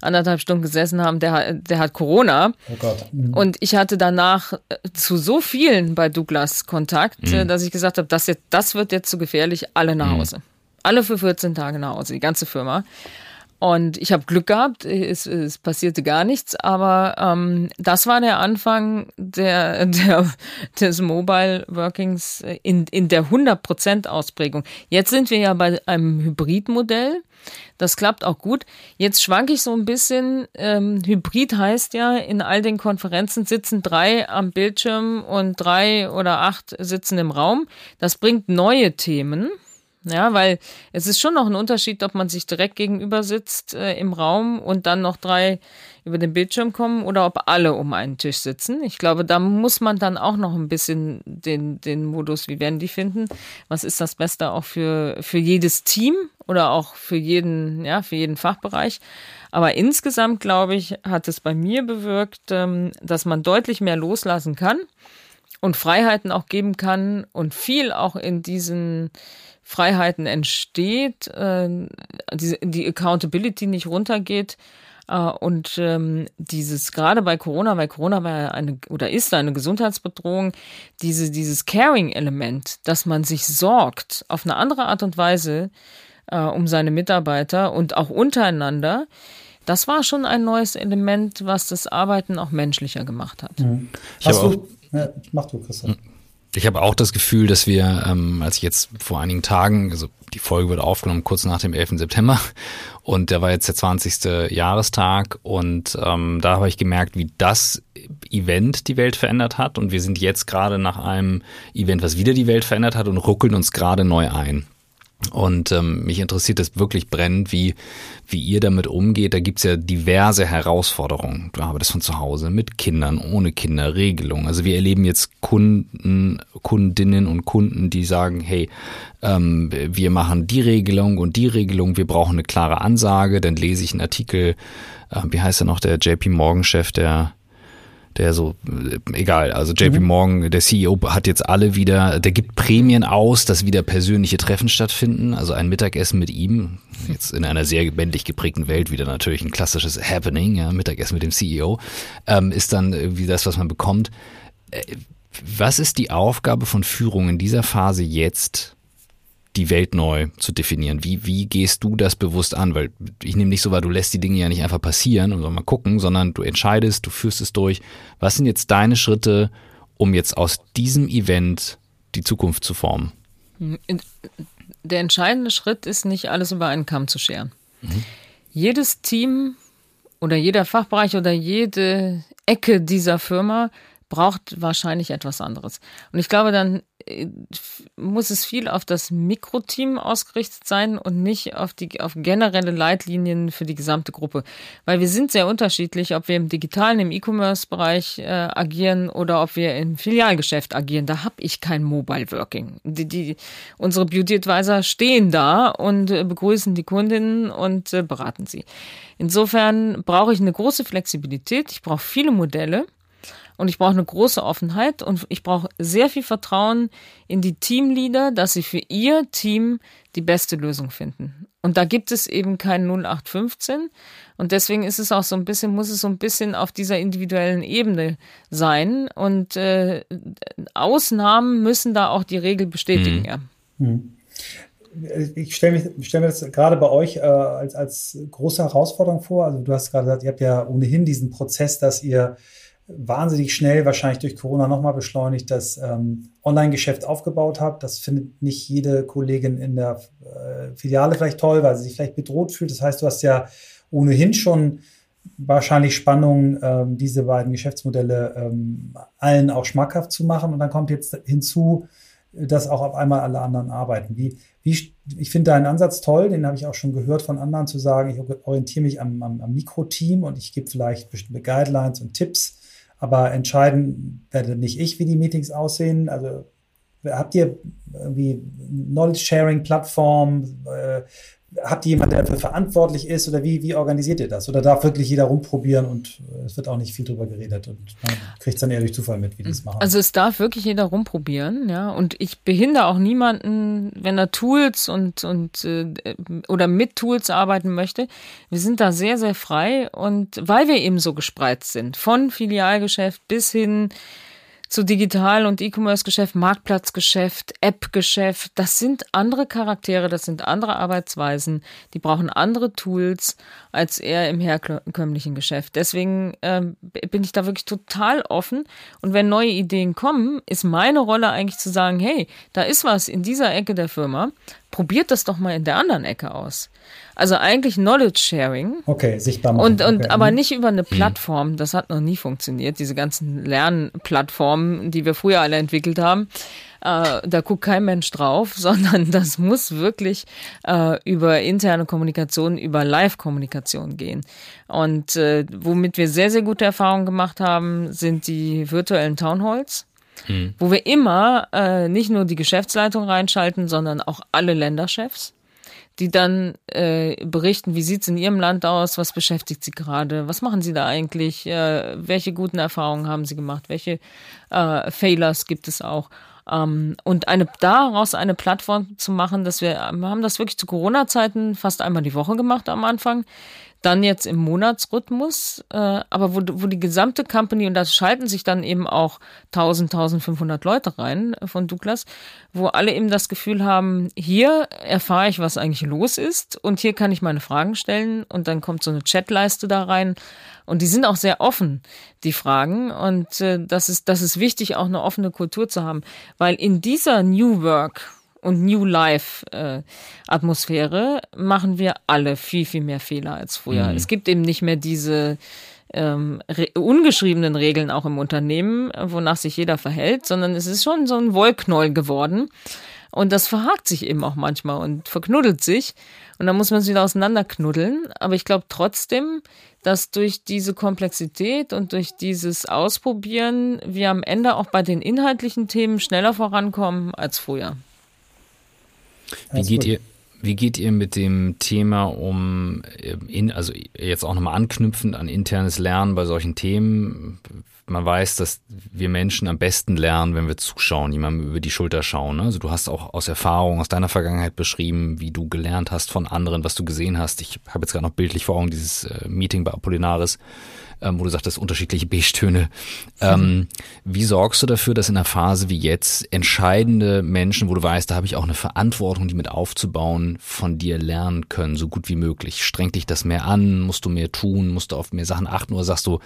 anderthalb Stunden gesessen haben, der hat Corona. Oh Gott. Und ich hatte danach zu so vielen bei Douglas Kontakt, dass ich gesagt habe, das wird jetzt zu gefährlich, alle nach Hause. Alle für 14 Tage nach Hause, die ganze Firma. Und ich habe Glück gehabt, es passierte gar nichts, aber das war der Anfang des Mobile Workings in der 100% Ausprägung. Jetzt sind wir ja bei einem Hybridmodell, das klappt auch gut. Jetzt schwanke ich so ein bisschen, Hybrid heißt ja, in all den Konferenzen sitzen 3 am Bildschirm und 3 oder 8 sitzen im Raum. Das bringt neue Themen. Ja, weil es ist schon noch ein Unterschied, ob man sich direkt gegenüber sitzt im Raum und dann noch 3 über den Bildschirm kommen oder ob alle um einen Tisch sitzen. Ich glaube, da muss man dann auch noch ein bisschen den Modus, wie werden die finden? Was ist das Beste auch für jedes Team oder auch für jeden Fachbereich? Aber insgesamt, glaube ich, hat es bei mir bewirkt, dass man deutlich mehr loslassen kann und Freiheiten auch geben kann und viel auch in diesen Freiheiten entsteht, die Accountability nicht runtergeht und dieses, gerade bei Corona, weil Corona war ist eine Gesundheitsbedrohung, dieses Caring-Element, dass man sich sorgt auf eine andere Art und Weise um seine Mitarbeiter und auch untereinander, das war schon ein neues Element, was das Arbeiten auch menschlicher gemacht hat. Mhm. Mach du, Christian. Ich habe auch das Gefühl, dass wir, als ich jetzt vor einigen Tagen, also die Folge wurde aufgenommen kurz nach dem 11. September und da war jetzt der 20. Jahrestag und da habe ich gemerkt, wie das Event die Welt verändert hat und wir sind jetzt gerade nach einem Event, was wieder die Welt verändert hat und ruckeln uns gerade neu ein. Und mich interessiert das wirklich brennend, wie ihr damit umgeht. Da gibt's ja diverse Herausforderungen. Du arbeitest von zu Hause mit Kindern, ohne Kinder, Regelungen. Also wir erleben jetzt Kundinnen und Kunden, die sagen, hey, wir machen die Regelung und die Regelung, wir brauchen eine klare Ansage. Dann lese ich einen Artikel, wie heißt er noch, der JP Morgan-Chef, also JP Morgan, der CEO hat jetzt alle wieder, der gibt Prämien aus, dass wieder persönliche Treffen stattfinden, also ein Mittagessen mit ihm, jetzt in einer sehr männlich geprägten Welt wieder natürlich ein klassisches Happening, ja, Mittagessen mit dem CEO, ist dann irgendwie das, was man bekommt. Was ist die Aufgabe von Führung in dieser Phase jetzt, die Welt neu zu definieren? Wie gehst du das bewusst an? Weil ich nehme nicht so wahr, du lässt die Dinge ja nicht einfach passieren und mal gucken, sondern du entscheidest, du führst es durch. Was sind jetzt deine Schritte, um jetzt aus diesem Event die Zukunft zu formen? Der entscheidende Schritt ist, nicht alles über einen Kamm zu scheren. Mhm. Jedes Team oder jeder Fachbereich oder jede Ecke dieser Firma braucht wahrscheinlich etwas anderes. Und ich glaube, dann muss es viel auf das Mikroteam ausgerichtet sein und nicht auf generelle Leitlinien für die gesamte Gruppe. Weil wir sind sehr unterschiedlich, ob wir im digitalen, im E-Commerce-Bereich agieren oder ob wir im Filialgeschäft agieren. Da habe ich kein Mobile Working. Unsere Beauty Advisor stehen da und begrüßen die Kundinnen und beraten sie. Insofern brauche ich eine große Flexibilität. Ich brauche viele Modelle. Und ich brauche eine große Offenheit und ich brauche sehr viel Vertrauen in die Teamleader, dass sie für ihr Team die beste Lösung finden. Und da gibt es eben kein 0815. Und deswegen ist es auch so ein bisschen, muss es so ein bisschen auf dieser individuellen Ebene sein. Und Ausnahmen müssen da auch die Regel bestätigen. Ja. Mhm. Ich stelle mir das gerade bei euch als große Herausforderung vor. Also du hast gerade gesagt, ihr habt ja ohnehin diesen Prozess, dass ihr wahnsinnig schnell, wahrscheinlich durch Corona nochmal beschleunigt, das Online-Geschäft aufgebaut habe. Das findet nicht jede Kollegin in der Filiale vielleicht toll, weil sie sich vielleicht bedroht fühlt. Das heißt, du hast ja ohnehin schon wahrscheinlich Spannungen, diese beiden Geschäftsmodelle allen auch schmackhaft zu machen. Und dann kommt jetzt hinzu, dass auch auf einmal alle anderen arbeiten. Ich finde deinen Ansatz toll, den habe ich auch schon gehört von anderen, zu sagen, ich orientiere mich am Mikroteam und ich gebe vielleicht bestimmte Guidelines und Tipps. Aber entscheiden werde nicht ich, wie die Meetings aussehen. Also habt ihr irgendwie Knowledge-Sharing-Plattformen? Habt ihr jemanden, der dafür verantwortlich ist? Oder wie organisiert ihr das? Oder darf wirklich jeder rumprobieren und es wird auch nicht viel drüber geredet? Und man kriegt es dann eher durch Zufall mit, wie die es machen. Also es darf wirklich jeder rumprobieren, ja. Und ich behindere auch niemanden, wenn er Tools oder mit Tools arbeiten möchte. Wir sind da sehr, sehr frei. Und weil wir eben so gespreizt sind, von Filialgeschäft bis hin zu Digital- und E-Commerce-Geschäft, Marktplatzgeschäft, App-Geschäft. Das sind andere Charaktere, das sind andere Arbeitsweisen. Die brauchen andere Tools als eher im herkömmlichen Geschäft. Deswegen bin ich da wirklich total offen. Und wenn neue Ideen kommen, ist meine Rolle eigentlich zu sagen, hey, da ist was in dieser Ecke der Firma. Probiert das doch mal in der anderen Ecke aus. Also eigentlich Knowledge Sharing. Okay, sichtbar machen. Und aber nicht über eine Plattform. Das hat noch nie funktioniert. Diese ganzen Lernplattformen, die wir früher alle entwickelt haben, da guckt kein Mensch drauf, sondern das muss wirklich über interne Kommunikation, über Live-Kommunikation gehen. Und womit wir sehr, sehr gute Erfahrungen gemacht haben, sind die virtuellen Townhalls. Wo wir immer nicht nur die Geschäftsleitung reinschalten, sondern auch alle Länderchefs, die dann berichten, wie sieht es in ihrem Land aus, was beschäftigt sie gerade, was machen sie da eigentlich, welche guten Erfahrungen haben sie gemacht, welche Failures gibt es auch. Und daraus eine Plattform zu machen, dass wir haben das wirklich zu Corona-Zeiten fast einmal die Woche gemacht am Anfang, dann jetzt im Monatsrhythmus, aber wo die gesamte Company, und da schalten sich dann eben auch 1.500 Leute rein von Douglas, wo alle eben das Gefühl haben, hier erfahre ich, was eigentlich los ist und hier kann ich meine Fragen stellen und dann kommt so eine Chatleiste da rein und die sind auch sehr offen, die Fragen, und das ist wichtig, auch eine offene Kultur zu haben, weil in dieser New Work und New Life Atmosphäre machen wir alle viel, viel mehr Fehler als früher. Es gibt eben nicht mehr diese ungeschriebenen Regeln auch im Unternehmen, wonach sich jeder verhält, sondern es ist schon so ein Wollknäuel geworden. Und das verhakt sich eben auch manchmal und verknuddelt sich. Und dann muss man es wieder auseinanderknuddeln. Aber ich glaube trotzdem, dass durch diese Komplexität und durch dieses Ausprobieren wir am Ende auch bei den inhaltlichen Themen schneller vorankommen als früher. Wie geht ihr mit dem Thema um, also jetzt auch nochmal anknüpfend an internes Lernen bei solchen Themen? Man weiß, dass wir Menschen am besten lernen, wenn wir zuschauen, jemandem über die Schulter schauen. Ne? Also du hast auch aus Erfahrung, aus deiner Vergangenheit beschrieben, wie du gelernt hast von anderen, was du gesehen hast. Ich habe jetzt gerade noch bildlich vor Augen dieses Meeting bei Apollinaris, wo du sagtest, unterschiedliche Beige-Töne. Wie sorgst du dafür, dass in einer Phase wie jetzt entscheidende Menschen, wo du weißt, da habe ich auch eine Verantwortung, die mit aufzubauen, von dir lernen können, so gut wie möglich? Strengt dich das mehr an? Musst du mehr tun? Musst du auf mehr Sachen achten? Oder sagst du,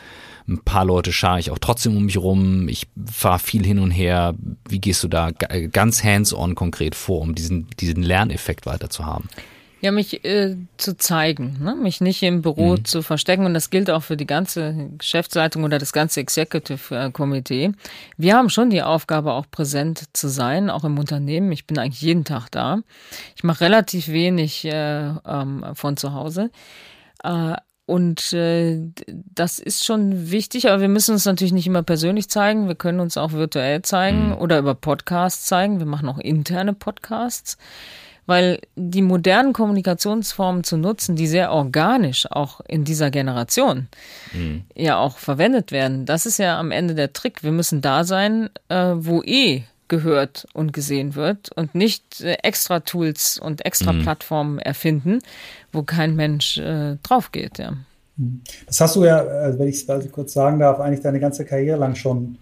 ein paar Leute schare ich auch trotzdem um mich rum? Ich fahre viel hin und her. Wie gehst du da ganz hands-on konkret vor, um diesen Lerneffekt weiter zu haben? Ja, mich zu zeigen, ne? Mich nicht im Büro zu verstecken. Und das gilt auch für die ganze Geschäftsleitung oder das ganze Executive Committee. Wir haben schon die Aufgabe, auch präsent zu sein, auch im Unternehmen. Ich bin eigentlich jeden Tag da. Ich mache relativ wenig von zu Hause. Das ist schon wichtig, aber wir müssen uns natürlich nicht immer persönlich zeigen. Wir können uns auch virtuell zeigen oder über Podcasts zeigen. Wir machen auch interne Podcasts. Weil die modernen Kommunikationsformen zu nutzen, die sehr organisch auch in dieser Generation ja auch verwendet werden, das ist ja am Ende der Trick. Wir müssen da sein, wo gehört und gesehen wird und nicht extra Tools und extra Plattformen erfinden, wo kein Mensch drauf geht. Ja. Das hast du ja, wenn ich es also kurz sagen darf, eigentlich deine ganze Karriere lang schon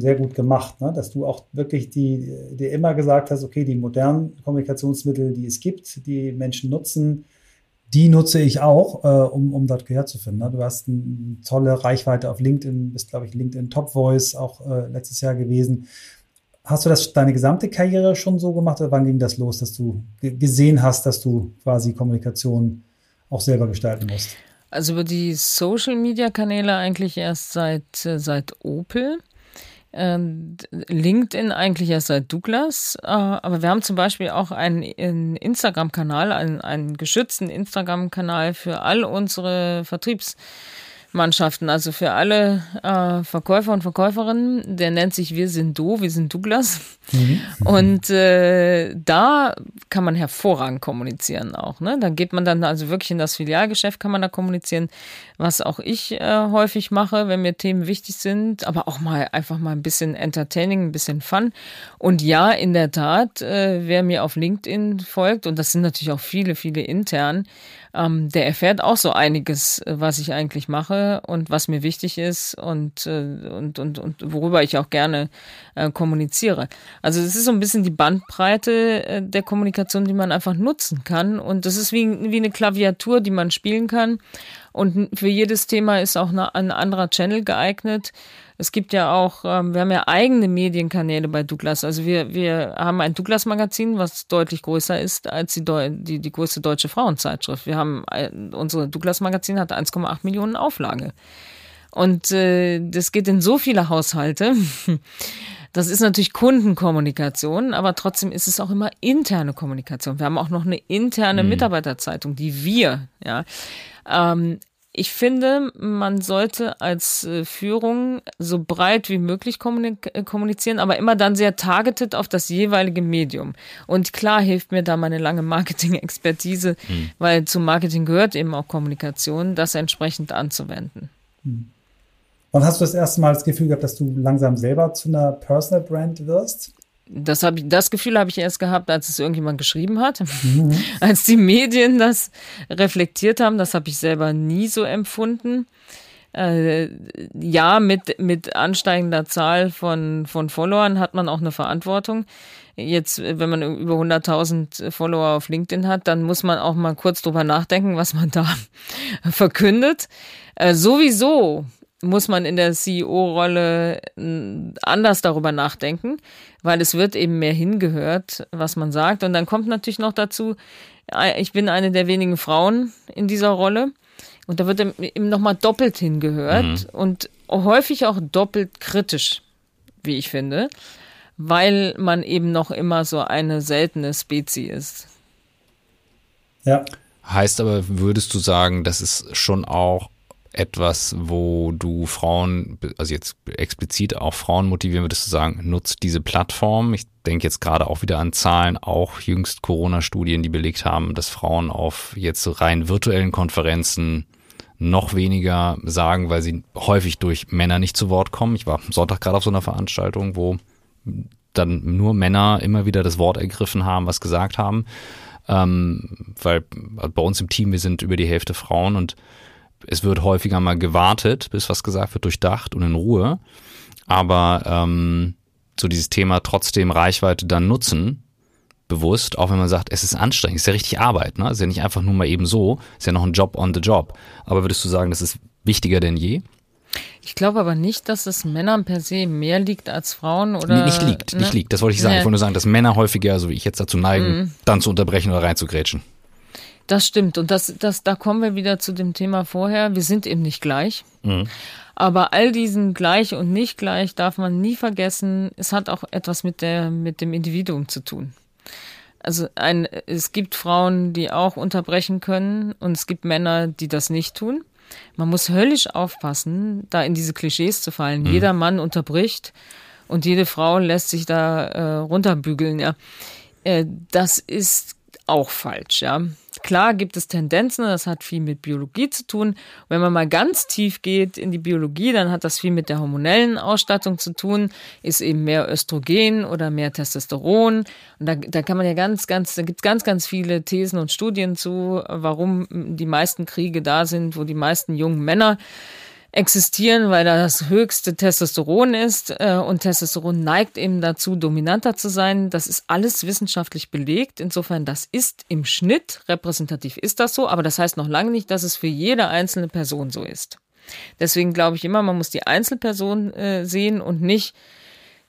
sehr gut gemacht, ne? Dass du auch wirklich dir immer gesagt hast, okay, die modernen Kommunikationsmittel, die es gibt, die Menschen nutzen, die nutze ich auch, um dort Gehör zu finden. Ne? Du hast eine tolle Reichweite auf LinkedIn, bist, glaube ich, LinkedIn Top Voice auch letztes Jahr gewesen. Hast du das deine gesamte Karriere schon so gemacht oder wann ging das los, dass du gesehen hast, dass du quasi Kommunikation auch selber gestalten musst? Also über die Social-Media-Kanäle eigentlich erst seit Opel. LinkedIn eigentlich erst seit Douglas, aber wir haben zum Beispiel auch einen Instagram-Kanal, einen geschützten Instagram-Kanal für all unsere Vertriebsmannschaften, also für alle Verkäufer und Verkäuferinnen. Der nennt sich Wir sind Douglas. Und da kann man hervorragend kommunizieren auch. Ne? Da geht man dann also wirklich in das Filialgeschäft, kann man da kommunizieren, was auch ich häufig mache, wenn mir Themen wichtig sind, aber auch mal einfach mal ein bisschen entertaining, ein bisschen fun. Und ja, in der Tat, wer mir auf LinkedIn folgt, und das sind natürlich auch viele, viele intern, der erfährt auch so einiges, was ich eigentlich mache und was mir wichtig ist und worüber ich auch gerne kommuniziere. Also es ist so ein bisschen die Bandbreite der Kommunikation, die man einfach nutzen kann, und das ist wie eine Klaviatur, die man spielen kann, und für jedes Thema ist auch ein anderer Channel geeignet. Es gibt ja auch, wir haben ja eigene Medienkanäle bei Douglas. Also wir haben ein Douglas-Magazin, was deutlich größer ist als die größte deutsche Frauenzeitschrift. Wir haben, unsere Douglas-Magazin hat 1,8 Millionen Auflage. Und das geht in so viele Haushalte. Das ist natürlich Kundenkommunikation, aber trotzdem ist es auch immer interne Kommunikation. Wir haben auch noch eine interne Mitarbeiterzeitung, die wir, ja, ich finde, man sollte als Führung so breit wie möglich kommunizieren, aber immer dann sehr targeted auf das jeweilige Medium. Und klar hilft mir da meine lange Marketing-Expertise, weil zum Marketing gehört eben auch Kommunikation, das entsprechend anzuwenden. Wann hast du das erste Mal das Gefühl gehabt, dass du langsam selber zu einer Personal Brand wirst? Das Gefühl habe ich erst gehabt, als es irgendjemand geschrieben hat, als die Medien das reflektiert haben. Das habe ich selber nie so empfunden. Ja, mit ansteigender Zahl von Followern hat man auch eine Verantwortung. Jetzt, wenn man über 100.000 Follower auf LinkedIn hat, dann muss man auch mal kurz drüber nachdenken, was man da verkündet. Sowieso muss man in der CEO-Rolle anders darüber nachdenken, weil es wird eben mehr hingehört, was man sagt. Und dann kommt natürlich noch dazu, ich bin eine der wenigen Frauen in dieser Rolle, und da wird eben nochmal doppelt hingehört und häufig auch doppelt kritisch, wie ich finde, weil man eben noch immer so eine seltene Spezies ist. Ja. Heißt aber, würdest du sagen, das ist schon auch etwas, wo du Frauen, also jetzt explizit auch Frauen motivieren würdest, zu sagen, nutzt diese Plattform. Ich denke jetzt gerade auch wieder an Zahlen, auch jüngst Corona-Studien, die belegt haben, dass Frauen auf jetzt so rein virtuellen Konferenzen noch weniger sagen, weil sie häufig durch Männer nicht zu Wort kommen. Ich war am Sonntag gerade auf so einer Veranstaltung, wo dann nur Männer immer wieder das Wort ergriffen haben, was gesagt haben. Weil bei uns im Team, wir sind über die Hälfte Frauen, und es wird häufiger mal gewartet, bis was gesagt wird, durchdacht und in Ruhe. Aber so dieses Thema trotzdem Reichweite dann nutzen, bewusst, auch wenn man sagt, es ist anstrengend, es ist ja richtig Arbeit, ne? Es ist ja nicht einfach nur mal eben so, es ist ja noch ein Job on the job. Aber würdest du sagen, das ist wichtiger denn je? Ich glaube aber nicht, dass es Männern per se mehr liegt als Frauen, oder? Nee, nicht liegt, das wollte ich sagen. Nee. Ich wollte nur sagen, dass Männer häufiger, so wie ich jetzt, dazu neigen, dann zu unterbrechen oder reinzugrätschen. Das stimmt, und da kommen wir wieder zu dem Thema vorher, wir sind eben nicht gleich, aber all diesen gleich und nicht gleich darf man nie vergessen, es hat auch etwas mit dem Individuum zu tun. Also es gibt Frauen, die auch unterbrechen können, und es gibt Männer, die das nicht tun. Man muss höllisch aufpassen, da in diese Klischees zu fallen. Jeder Mann unterbricht und jede Frau lässt sich da runterbügeln. Ja, das ist auch falsch, ja. Klar gibt es Tendenzen, das hat viel mit Biologie zu tun. Wenn man mal ganz tief geht in die Biologie, dann hat das viel mit der hormonellen Ausstattung zu tun. Ist eben mehr Östrogen oder mehr Testosteron. Und da kann man ja da gibt es ganz, ganz viele Thesen und Studien zu, warum die meisten Kriege da sind, wo die meisten jungen Männer existieren, weil da das höchste Testosteron ist, und Testosteron neigt eben dazu, dominanter zu sein. Das ist alles wissenschaftlich belegt. Insofern, das ist im Schnitt repräsentativ, ist das so, aber das heißt noch lange nicht, dass es für jede einzelne Person so ist. Deswegen glaube ich immer, man muss die Einzelperson sehen und nicht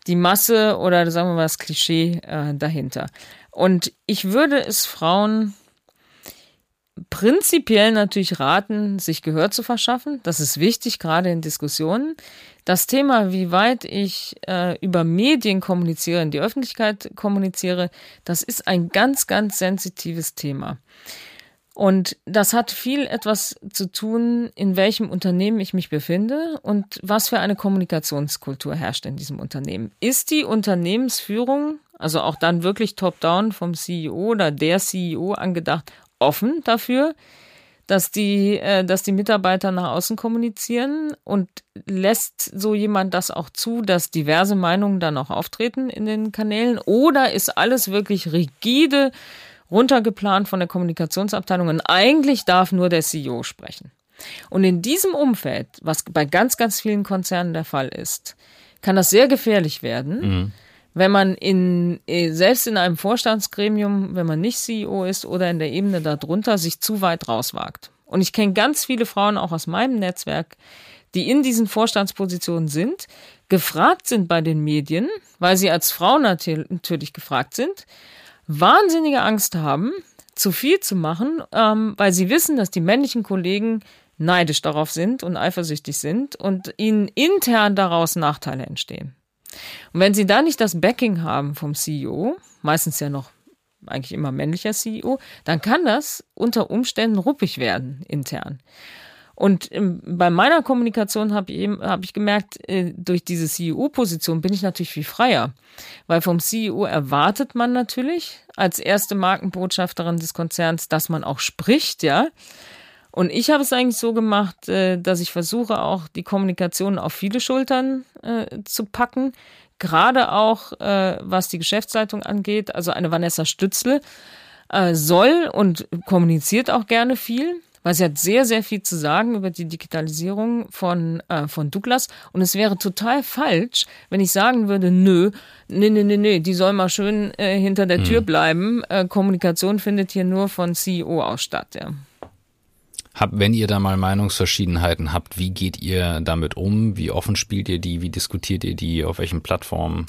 die Masse oder, sagen wir mal, das Klischee dahinter. Und ich würde es Frauen prinzipiell natürlich raten, sich Gehör zu verschaffen. Das ist wichtig, gerade in Diskussionen. Das Thema, wie weit ich über Medien kommuniziere, in die Öffentlichkeit kommuniziere, das ist ein ganz, ganz sensitives Thema. Und das hat viel etwas zu tun, in welchem Unternehmen ich mich befinde und was für eine Kommunikationskultur herrscht in diesem Unternehmen. Ist die Unternehmensführung, also auch dann wirklich top-down vom CEO oder der CEO angedacht, offen dafür, dass die Mitarbeiter nach außen kommunizieren, und lässt so jemand das auch zu, dass diverse Meinungen dann auch auftreten in den Kanälen, oder ist alles wirklich rigide runtergeplant von der Kommunikationsabteilung und eigentlich darf nur der CEO sprechen. Und in diesem Umfeld, was bei ganz, ganz vielen Konzernen der Fall ist, kann das sehr gefährlich werden, wenn man selbst in einem Vorstandsgremium, wenn man nicht CEO ist oder in der Ebene darunter, sich zu weit rauswagt. Und ich kenne ganz viele Frauen auch aus meinem Netzwerk, die in diesen Vorstandspositionen sind, gefragt sind bei den Medien, weil sie als Frau natürlich gefragt sind, wahnsinnige Angst haben, zu viel zu machen, weil sie wissen, dass die männlichen Kollegen neidisch darauf sind und eifersüchtig sind und ihnen intern daraus Nachteile entstehen. Und wenn sie da nicht das Backing haben vom CEO, meistens ja noch eigentlich immer männlicher CEO, dann kann das unter Umständen ruppig werden intern. Und bei meiner Kommunikation hab ich gemerkt, durch diese CEO-Position bin ich natürlich viel freier, weil vom CEO erwartet man natürlich als erste Markenbotschafterin des Konzerns, dass man auch spricht, ja. Und ich habe es eigentlich so gemacht, dass ich versuche, auch die Kommunikation auf viele Schultern zu packen. Gerade auch, was die Geschäftsleitung angeht. Also eine Vanessa Stützle soll und kommuniziert auch gerne viel, weil sie hat sehr, sehr viel zu sagen über die Digitalisierung von Douglas. Und es wäre total falsch, wenn ich sagen würde, nö, die soll mal schön hinter der Tür bleiben. Kommunikation findet hier nur von CEO aus statt, ja. Wenn ihr da mal Meinungsverschiedenheiten habt, wie geht ihr damit um? Wie offen spielt ihr die? Wie diskutiert ihr die? Auf welchen Plattformen?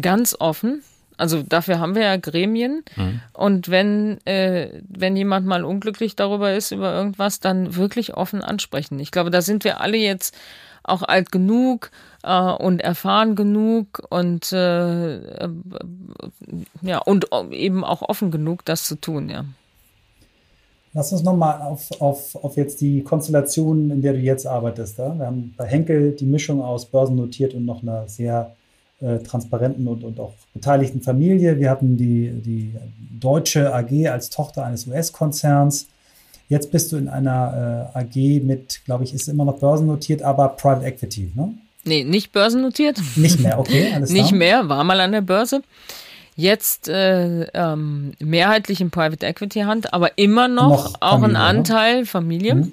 Ganz offen. Also dafür haben wir ja Gremien. Und wenn jemand mal unglücklich darüber ist, über irgendwas, dann wirklich offen ansprechen. Ich glaube, da sind wir alle jetzt auch alt genug und erfahren genug und ja und eben auch offen genug, das zu tun, ja. Lass uns nochmal auf jetzt die Konstellation, in der du jetzt arbeitest. Ja? Wir haben bei Henkel die Mischung aus börsennotiert und noch einer sehr transparenten und auch beteiligten Familie. Wir hatten die deutsche AG als Tochter eines US-Konzerns. Jetzt bist du in einer AG mit, glaube ich, ist immer noch börsennotiert, aber Private Equity, ne? Nee, nicht börsennotiert. Nicht mehr, okay, alles klar. Nicht mehr, war mal an der Börse. Jetzt mehrheitlich in Private Equity Hand, aber immer noch auch Familie, ein Anteil, ne? Familie.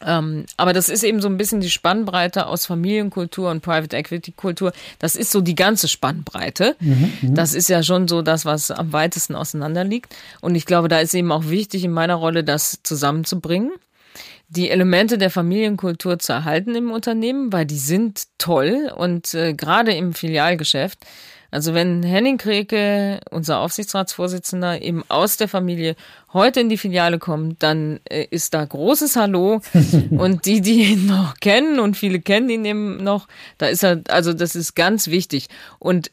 Aber das ist eben so ein bisschen die Spannbreite aus Familienkultur und Private Equity Kultur. Das ist so die ganze Spannbreite. Das ist ja schon so das, was am weitesten auseinander liegt. Und ich glaube, da ist eben auch wichtig in meiner Rolle, das zusammenzubringen, die Elemente der Familienkultur zu erhalten im Unternehmen, weil die sind toll und gerade im Filialgeschäft. Also wenn Henning Kreke, unser Aufsichtsratsvorsitzender, eben aus der Familie heute in die Filiale kommt, dann ist da großes Hallo. Und die ihn noch kennen und viele kennen ihn eben noch, da ist er, also das ist ganz wichtig. Und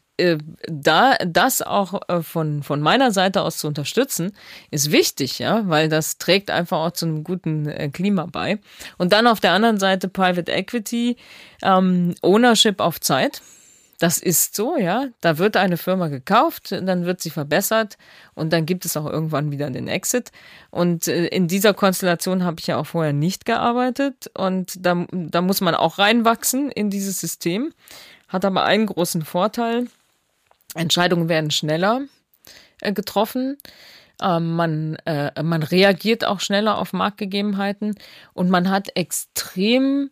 da das auch von meiner Seite aus zu unterstützen, ist wichtig, ja, weil das trägt einfach auch zu einem guten Klima bei. Und dann auf der anderen Seite Private Equity, Ownership auf Zeit. Das ist so, ja. Da wird eine Firma gekauft, dann wird sie verbessert und dann gibt es auch irgendwann wieder den Exit. Und in dieser Konstellation habe ich ja auch vorher nicht gearbeitet und da muss man auch reinwachsen in dieses System. Hat aber einen großen Vorteil. Entscheidungen werden schneller getroffen. Man reagiert auch schneller auf Marktgegebenheiten und man hat extrem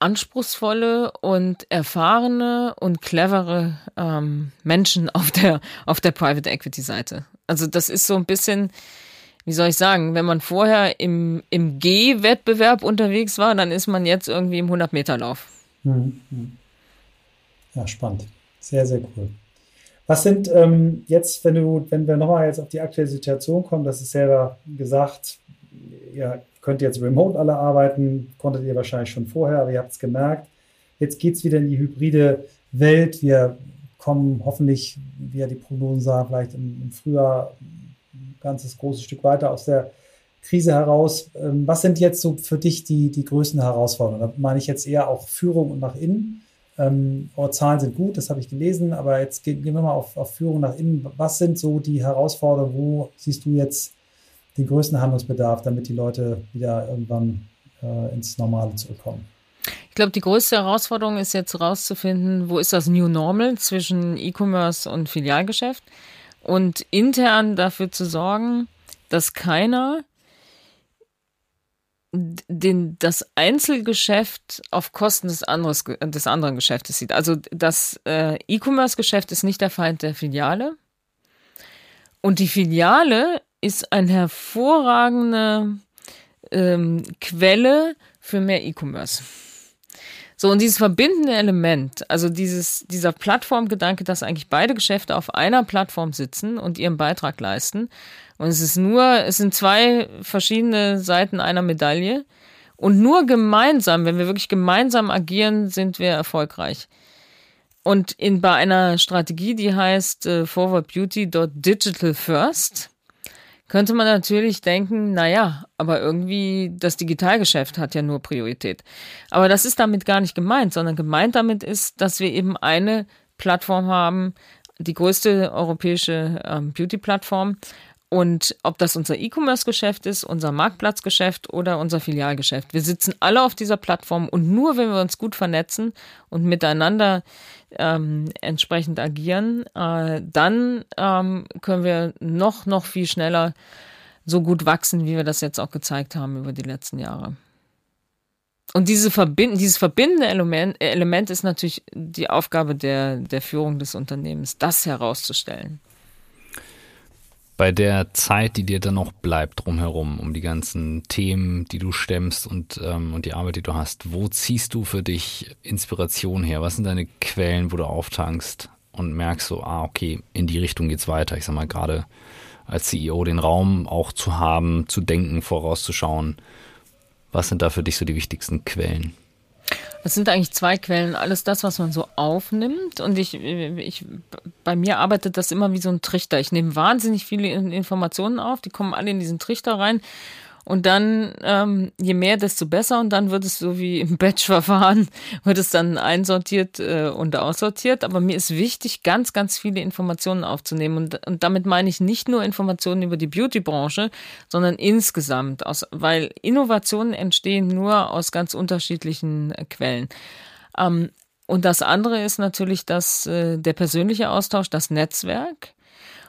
anspruchsvolle und erfahrene und clevere Menschen auf der Private Equity Seite. Also das ist so ein bisschen, wie soll ich sagen, wenn man vorher im G-Wettbewerb unterwegs war, dann ist man jetzt irgendwie im 100-Meter-Lauf. Ja, spannend. Sehr, sehr cool. Was sind jetzt, wenn wir nochmal jetzt auf die aktuelle Situation kommen, das ist selber gesagt, ja, könnt ihr jetzt remote alle arbeiten, konntet ihr wahrscheinlich schon vorher, aber ihr habt es gemerkt. Jetzt geht es wieder in die hybride Welt. Wir kommen hoffentlich, wie ja die Prognosen sagen, vielleicht im Frühjahr ein ganzes großes Stück weiter aus der Krise heraus. Was sind jetzt so für dich die größten Herausforderungen? Da meine ich jetzt eher auch Führung und nach innen. Eure Zahlen sind gut, das habe ich gelesen, aber jetzt gehen wir mal auf Führung nach innen. Was sind so die Herausforderungen? Wo siehst du jetzt den größten Handlungsbedarf, damit die Leute wieder irgendwann ins Normale zurückkommen? Ich glaube, die größte Herausforderung ist jetzt herauszufinden, wo ist das New Normal zwischen E-Commerce und Filialgeschäft und intern dafür zu sorgen, dass keiner das Einzelgeschäft auf Kosten des anderen Geschäftes sieht. Also das E-Commerce-Geschäft ist nicht der Feind der Filiale. Und die Filiale ist eine hervorragende Quelle für mehr E-Commerce. So, und dieses verbindende Element, also dieser Plattformgedanke, dass eigentlich beide Geschäfte auf einer Plattform sitzen und ihren Beitrag leisten. Und es sind zwei verschiedene Seiten einer Medaille. Und nur gemeinsam, wenn wir wirklich gemeinsam agieren, sind wir erfolgreich. Und bei einer Strategie, die heißt Forward Beauty .Digital First, könnte man natürlich denken, naja, aber irgendwie das Digitalgeschäft hat ja nur Priorität. Aber das ist damit gar nicht gemeint, sondern gemeint damit ist, dass wir eben eine Plattform haben, die größte europäische Beauty-Plattform. Und ob das unser E-Commerce-Geschäft ist, unser Marktplatzgeschäft oder unser Filialgeschäft. Wir sitzen alle auf dieser Plattform und nur wenn wir uns gut vernetzen und miteinander entsprechend agieren, dann können wir noch viel schneller so gut wachsen, wie wir das jetzt auch gezeigt haben über die letzten Jahre. Und dieses verbindende Element ist natürlich die Aufgabe der Führung des Unternehmens, das herauszustellen. Bei der Zeit, die dir dann noch bleibt drumherum, um die ganzen Themen, die du stemmst und die Arbeit, die du hast, wo ziehst du für dich Inspiration her? Was sind deine Quellen, wo du auftankst und merkst so, okay, in die Richtung geht's weiter. Ich sag mal, gerade als CEO den Raum auch zu haben, zu denken, vorauszuschauen. Was sind da für dich so die wichtigsten Quellen? Es sind eigentlich zwei Quellen. Alles das, was man so aufnimmt. Und bei mir arbeitet das immer wie so ein Trichter. Ich nehme wahnsinnig viele Informationen auf. Die kommen alle in diesen Trichter rein. Und dann, je mehr, desto besser. Und dann wird es so wie im Batch-Verfahren, wird es dann einsortiert und aussortiert. Aber mir ist wichtig, ganz, ganz viele Informationen aufzunehmen. Und damit meine ich nicht nur Informationen über die Beauty-Branche, sondern insgesamt. Weil Innovationen entstehen nur aus ganz unterschiedlichen Quellen. Und das andere ist natürlich der persönliche Austausch, das Netzwerk.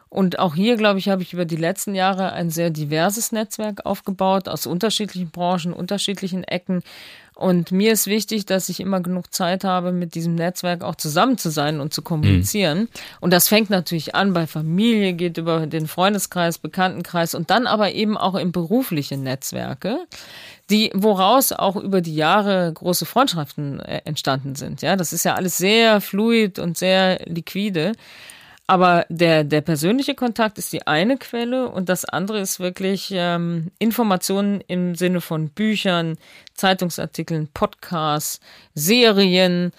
Und auch hier, glaube ich, habe ich über die letzten Jahre ein sehr diverses Netzwerk aufgebaut, aus unterschiedlichen Branchen, unterschiedlichen Ecken. Und mir ist wichtig, dass ich immer genug Zeit habe, mit diesem Netzwerk auch zusammen zu sein und zu kommunizieren. Mhm. Und das fängt natürlich an bei Familie, geht über den Freundeskreis, Bekanntenkreis und dann aber eben auch in berufliche Netzwerke, woraus auch über die Jahre große Freundschaften entstanden sind. Ja, das ist ja alles sehr fluid und sehr liquide. Aber der persönliche Kontakt ist die eine Quelle und das andere ist wirklich Informationen im Sinne von Büchern, Zeitungsartikeln, Podcasts, Serien,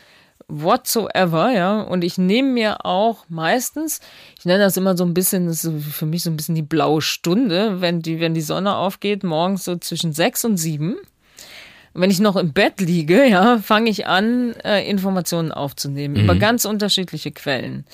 whatsoever, ja. Und ich nehme mir auch meistens, ich nenne das immer so ein bisschen, das ist für mich so ein bisschen die blaue Stunde, wenn die Sonne aufgeht, morgens so zwischen 6 und 7. Wenn ich noch im Bett liege, ja, fange ich an, Informationen aufzunehmen über ganz unterschiedliche Quellen.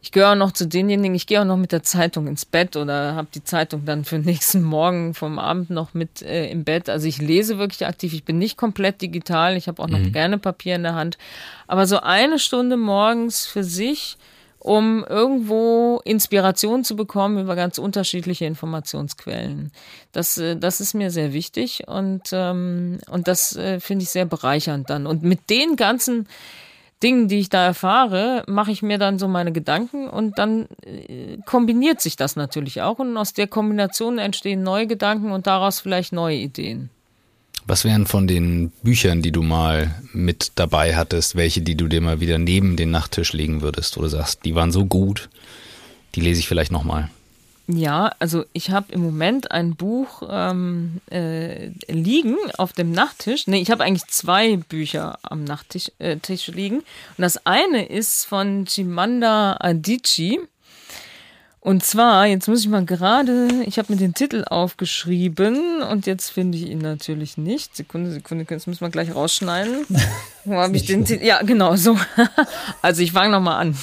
Ich gehöre auch noch zu denjenigen, ich gehe auch noch mit der Zeitung ins Bett oder habe die Zeitung dann für den nächsten Morgen vom Abend noch mit im Bett. Also ich lese wirklich aktiv, ich bin nicht komplett digital, ich habe auch noch gerne Papier in der Hand. Aber so eine Stunde morgens für sich, um irgendwo Inspiration zu bekommen über ganz unterschiedliche Informationsquellen. Das ist mir sehr wichtig und das finde ich sehr bereichernd dann. Und mit den ganzen Dingen, die ich da erfahre, mache ich mir dann so meine Gedanken und dann kombiniert sich das natürlich auch und aus der Kombination entstehen neue Gedanken und daraus vielleicht neue Ideen. Was wären von den Büchern, die du mal mit dabei hattest, welche, die du dir mal wieder neben den Nachttisch legen würdest, wo du sagst, die waren so gut, die lese ich vielleicht nochmal? Ja, also ich habe im Moment ein Buch liegen auf dem Nachttisch. Nee, ich habe eigentlich zwei Bücher am Nachttisch Tisch liegen. Und das eine ist von Chimamanda Adichie. Und zwar, jetzt muss ich mal gerade, ich habe mir den Titel aufgeschrieben und jetzt finde ich ihn natürlich nicht. Sekunde, jetzt müssen wir gleich rausschneiden. Wo habe ich den Titel? Ja, genau so. Also ich fange nochmal an.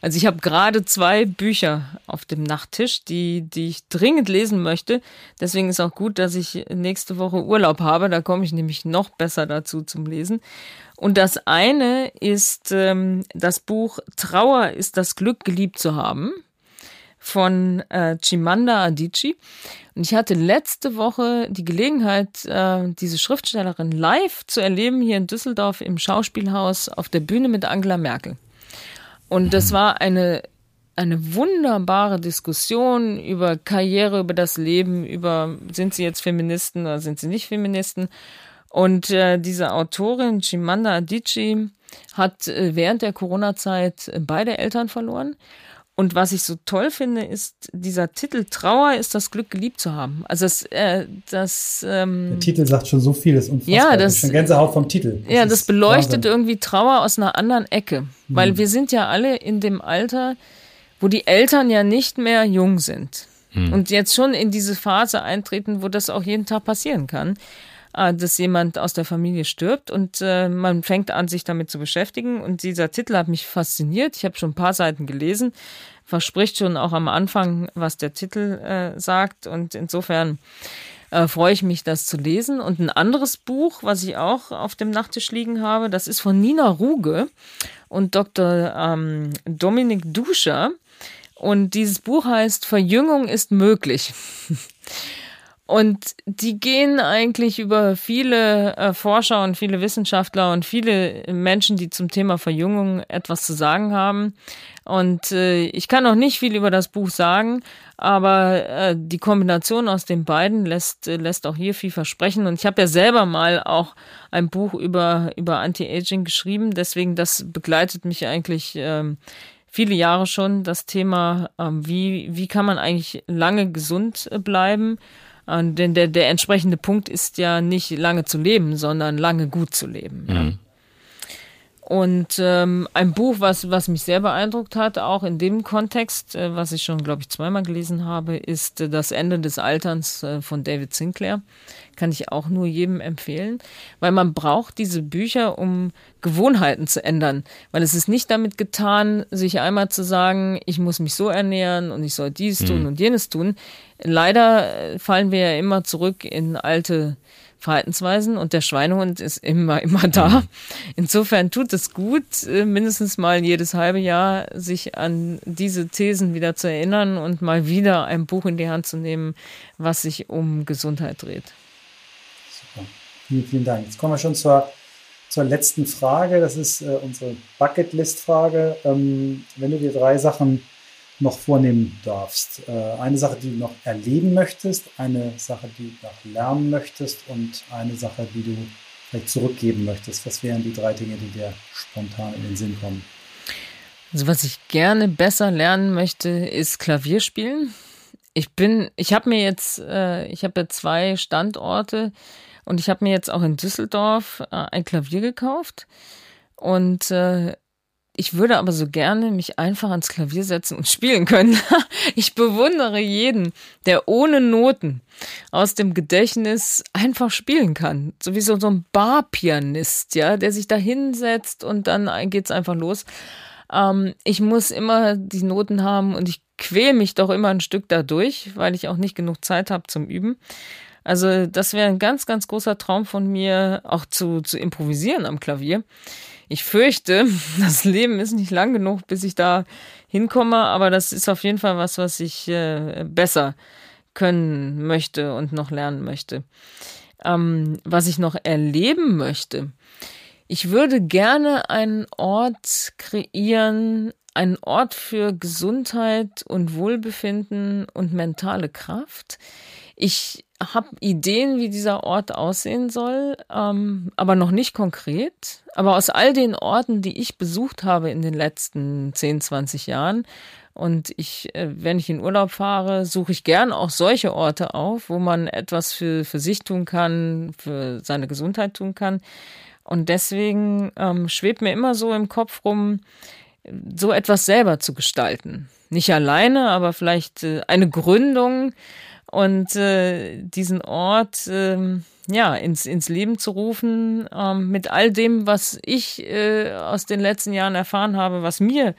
Also ich habe gerade zwei Bücher auf dem Nachttisch, die ich dringend lesen möchte. Deswegen ist auch gut, dass ich nächste Woche Urlaub habe. Da komme ich nämlich noch besser dazu zum Lesen. Und das eine ist das Buch Trauer ist das Glück, geliebt zu haben. von Chimamanda Adichie. Und ich hatte letzte Woche die Gelegenheit, diese Schriftstellerin live zu erleben, hier in Düsseldorf im Schauspielhaus auf der Bühne mit Angela Merkel. Und das war eine wunderbare Diskussion über Karriere, über das Leben, über sind sie jetzt Feministen oder sind sie nicht Feministen. Und diese Autorin Chimamanda Adichie hat während der Corona-Zeit beide Eltern verloren. Und was ich so toll finde, ist dieser Titel Trauer ist das Glück, geliebt zu haben. Also der Titel sagt schon so viel, das ist unfassbar. Ja, das ist schon Gänsehaut vom Titel. Das beleuchtet irgendwie Trauer aus einer anderen Ecke. Weil wir sind ja alle in dem Alter, wo die Eltern ja nicht mehr jung sind. Und jetzt schon in diese Phase eintreten, wo das auch jeden Tag passieren kann, dass jemand aus der Familie stirbt und man fängt an, sich damit zu beschäftigen. Und dieser Titel hat mich fasziniert. Ich habe schon ein paar Seiten gelesen, verspricht schon auch am Anfang, was der Titel sagt. Und insofern freue ich mich, das zu lesen. Und ein anderes Buch, was ich auch auf dem Nachttisch liegen habe, das ist von Nina Ruge und Dr. Dominik Duscher. Und dieses Buch heißt Verjüngung ist möglich. Und die gehen eigentlich über viele Forscher und viele Wissenschaftler und viele Menschen, die zum Thema Verjüngung etwas zu sagen haben. Und ich kann noch nicht viel über das Buch sagen, aber die Kombination aus den beiden lässt auch hier viel versprechen. Und ich habe ja selber mal auch ein Buch über Anti-Aging geschrieben, deswegen das begleitet mich eigentlich viele Jahre schon, das Thema, wie kann man eigentlich lange gesund bleiben. Denn der entsprechende Punkt ist ja nicht lange zu leben, sondern lange gut zu leben. Mhm. Und ein Buch, was mich sehr beeindruckt hat, auch in dem Kontext, was ich schon, glaube ich, zweimal gelesen habe, ist Das Ende des Alterns von David Sinclair. Kann ich auch nur jedem empfehlen, weil man braucht diese Bücher, um Gewohnheiten zu ändern. Weil es ist nicht damit getan, sich einmal zu sagen, ich muss mich so ernähren und ich soll dies tun und jenes tun. Leider fallen wir ja immer zurück in alte Verhaltensweisen und der Schweinehund ist immer da. Insofern tut es gut, mindestens mal jedes halbe Jahr sich an diese Thesen wieder zu erinnern und mal wieder ein Buch in die Hand zu nehmen, was sich um Gesundheit dreht. Super. Vielen, vielen Dank. Jetzt kommen wir schon zur letzten Frage. Das ist unsere Bucketlist-Frage. Wenn du dir 3 Sachen noch vornehmen darfst. Eine Sache, die du noch erleben möchtest, eine Sache, die du noch lernen möchtest und eine Sache, die du vielleicht zurückgeben möchtest. Was wären die 3 Dinge, die dir spontan in den Sinn kommen? Also was ich gerne besser lernen möchte, ist Klavierspielen. Ich habe ja 2 Standorte und ich habe mir jetzt auch in Düsseldorf ein Klavier gekauft und ich würde aber so gerne mich einfach ans Klavier setzen und spielen können. Ich bewundere jeden, der ohne Noten aus dem Gedächtnis einfach spielen kann. So wie so ein Barpianist, ja, der sich da hinsetzt und dann geht's einfach los. Ich muss immer die Noten haben und ich quäle mich doch immer ein Stück dadurch, weil ich auch nicht genug Zeit habe zum Üben. Also das wäre ein ganz, ganz großer Traum von mir, auch zu improvisieren am Klavier. Ich fürchte, das Leben ist nicht lang genug, bis ich da hinkomme, aber das ist auf jeden Fall was ich besser können möchte und noch lernen möchte. Was ich noch erleben möchte, ich würde gerne einen Ort kreieren, einen Ort für Gesundheit und Wohlbefinden und mentale Kraft. Ich habe Ideen, wie dieser Ort aussehen soll, aber noch nicht konkret. Aber aus all den Orten, die ich besucht habe in den letzten 10, 20 Jahren und wenn ich in Urlaub fahre, suche ich gern auch solche Orte auf, wo man etwas für sich tun kann, für seine Gesundheit tun kann. Und deswegen schwebt mir immer so im Kopf rum, so etwas selber zu gestalten. Nicht alleine, aber vielleicht eine Gründung und diesen Ort ins Leben zu rufen, mit all dem, was ich aus den letzten Jahren erfahren habe, was mir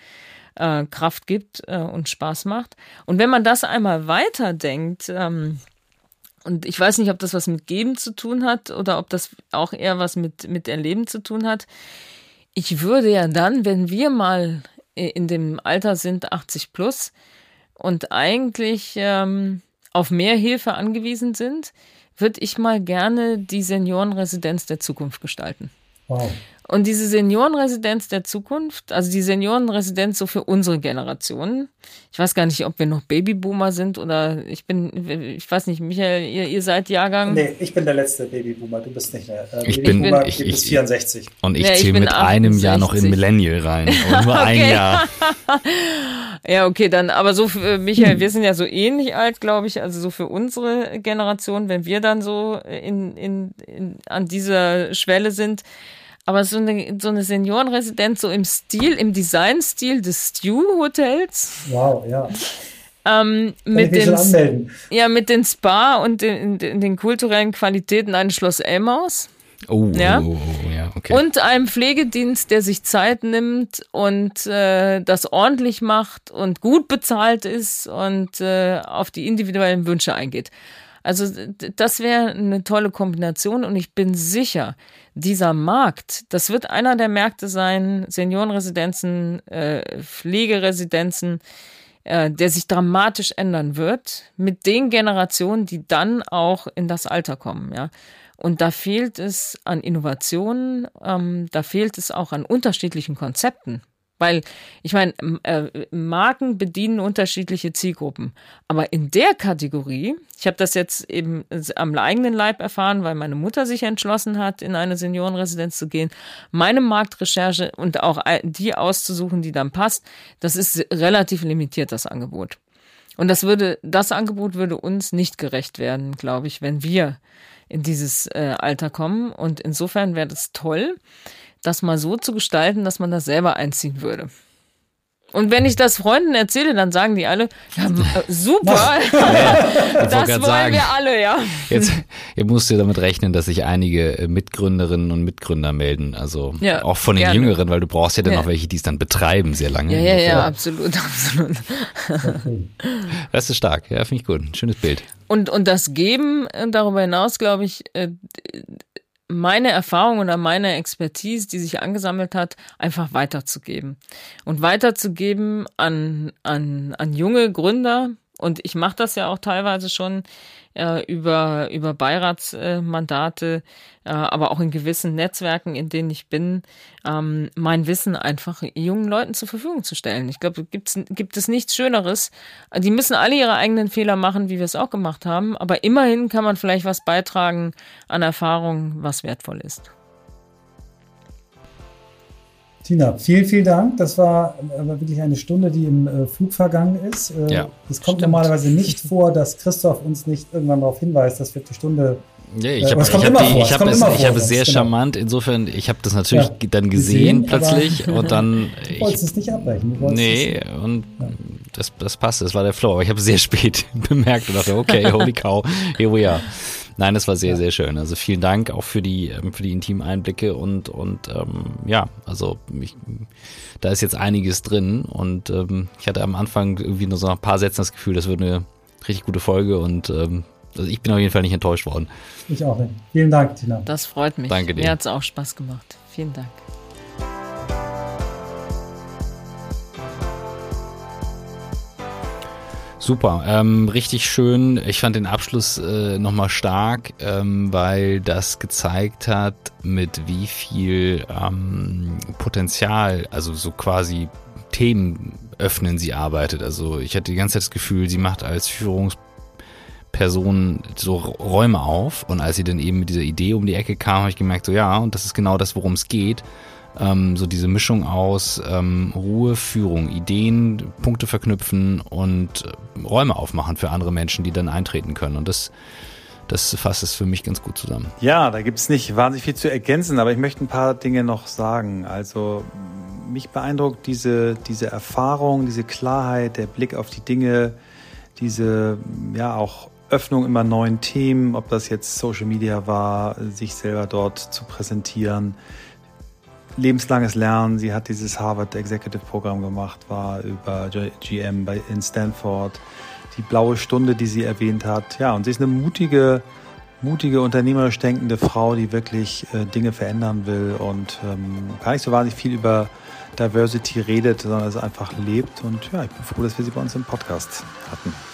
Kraft gibt und Spaß macht. Und wenn man das einmal weiterdenkt, und ich weiß nicht, ob das was mit Geben zu tun hat oder ob das auch eher was mit Erleben zu tun hat, ich würde ja dann, wenn wir mal in dem Alter sind, 80+, und eigentlich auf mehr Hilfe angewiesen sind, würde ich mal gerne die Seniorenresidenz der Zukunft gestalten. Wow. Und diese Seniorenresidenz der Zukunft, also die Seniorenresidenz so für unsere Generation. Ich weiß gar nicht, ob wir noch Babyboomer sind oder ich weiß nicht, Michael, ihr seid Jahrgang. Nee, ich bin der letzte Babyboomer, du bist nicht mehr. Babyboomer, du bist 64. Und ich zähle mit 68. einem Jahr noch in Millennial rein. Und nur ein Jahr. Ja, okay, dann, aber so für Michael, wir sind ja so ähnlich alt, glaube ich, also so für unsere Generation, wenn wir dann so an dieser Schwelle sind. Aber so eine Seniorenresidenz, so im Stil, im Designstil des Stew-Hotels. Wow, ja. Mit den Spa und den kulturellen Qualitäten eines Schloss Elmaus. Oh, ja, okay. Und einem Pflegedienst, der sich Zeit nimmt und das ordentlich macht und gut bezahlt ist und auf die individuellen Wünsche eingeht. Also das wäre eine tolle Kombination und ich bin sicher, dieser Markt, das wird einer der Märkte sein, Seniorenresidenzen, Pflegeresidenzen, der sich dramatisch ändern wird mit den Generationen, die dann auch in das Alter kommen. Ja? Und da fehlt es an Innovationen, da fehlt es auch an unterschiedlichen Konzepten. Weil, ich meine, Marken bedienen unterschiedliche Zielgruppen. Aber in der Kategorie, ich habe das jetzt eben am eigenen Leib erfahren, weil meine Mutter sich entschlossen hat, in eine Seniorenresidenz zu gehen, meine Marktrecherche und auch die auszusuchen, die dann passt, das ist relativ limitiert, das Angebot. Und das Angebot würde uns nicht gerecht werden, glaube ich, wenn wir in dieses Alter kommen. Und insofern wäre das toll, das mal so zu gestalten, dass man das selber einziehen würde. Und wenn ich das Freunden erzähle, dann sagen die alle, ja, super, das wollen wir alle, ja. Jetzt musst du damit rechnen, dass sich einige Mitgründerinnen und Mitgründer melden, also ja, auch von den Jüngeren, weil du brauchst ja dann auch welche, die es dann betreiben, sehr lange. Ja, absolut. Das ist stark, ja, finde ich gut, ein schönes Bild. Und das Geben darüber hinaus, glaube ich, meine Erfahrung oder meine Expertise, die sich angesammelt hat, einfach weiterzugeben. Und weiterzugeben an junge Gründer. Und ich mache das ja auch teilweise schon über Beiratsmandate, aber auch in gewissen Netzwerken, in denen ich bin, mein Wissen einfach jungen Leuten zur Verfügung zu stellen. Ich glaube, gibt es nichts Schöneres. Die müssen alle ihre eigenen Fehler machen, wie wir es auch gemacht haben, aber immerhin kann man vielleicht was beitragen an Erfahrungen, was wertvoll ist. Tina, vielen, vielen Dank. Das war wirklich eine Stunde, die im Flug vergangen ist. Es kommt normalerweise nicht vor, dass Christoph uns nicht irgendwann darauf hinweist, dass wir die Stunde... Ich habe es sehr charmant. Insofern, ich habe das natürlich dann gesehen plötzlich und dann... Du wolltest es nicht abbrechen. Das passte. Das war der Flow. Aber ich habe es sehr spät bemerkt und dachte, okay, holy cow, here we are. Nein, das war sehr, sehr schön. Also vielen Dank auch für die intimen Einblicke und da ist jetzt einiges drin und ich hatte am Anfang irgendwie nur so nach ein paar Sätzen das Gefühl, das wird eine richtig gute Folge und ich bin auf jeden Fall nicht enttäuscht worden. Ich auch nicht. Vielen Dank, Tina. Das freut mich. Danke dir. Mir hat es auch Spaß gemacht. Vielen Dank. Super, richtig schön. Ich fand den Abschluss nochmal stark, weil das gezeigt hat, mit wie viel Potenzial, also so quasi Themen öffnen sie arbeitet. Also ich hatte die ganze Zeit das Gefühl, sie macht als Führungsperson so Räume auf und als sie dann eben mit dieser Idee um die Ecke kam, habe ich gemerkt, so ja, und das ist genau das, worum es geht. So diese Mischung aus Ruhe, Führung, Ideen, Punkte verknüpfen und Räume aufmachen für andere Menschen, die dann eintreten können. Und das fasst es für mich ganz gut zusammen. Ja, da gibt es nicht wahnsinnig viel zu ergänzen, aber ich möchte ein paar Dinge noch sagen. Also mich beeindruckt diese Erfahrung, diese Klarheit, der Blick auf die Dinge, diese auch Öffnung immer neuen Themen, ob das jetzt Social Media war, sich selber dort zu präsentieren, lebenslanges Lernen. Sie hat dieses Harvard Executive Programm gemacht, war über GM in Stanford. Die blaue Stunde, die sie erwähnt hat. Ja, und sie ist eine mutige mutige, unternehmerisch denkende Frau, die wirklich Dinge verändern will und gar nicht so wahnsinnig viel über Diversity redet, sondern es einfach lebt. Und ja, ich bin froh, dass wir sie bei uns im Podcast hatten.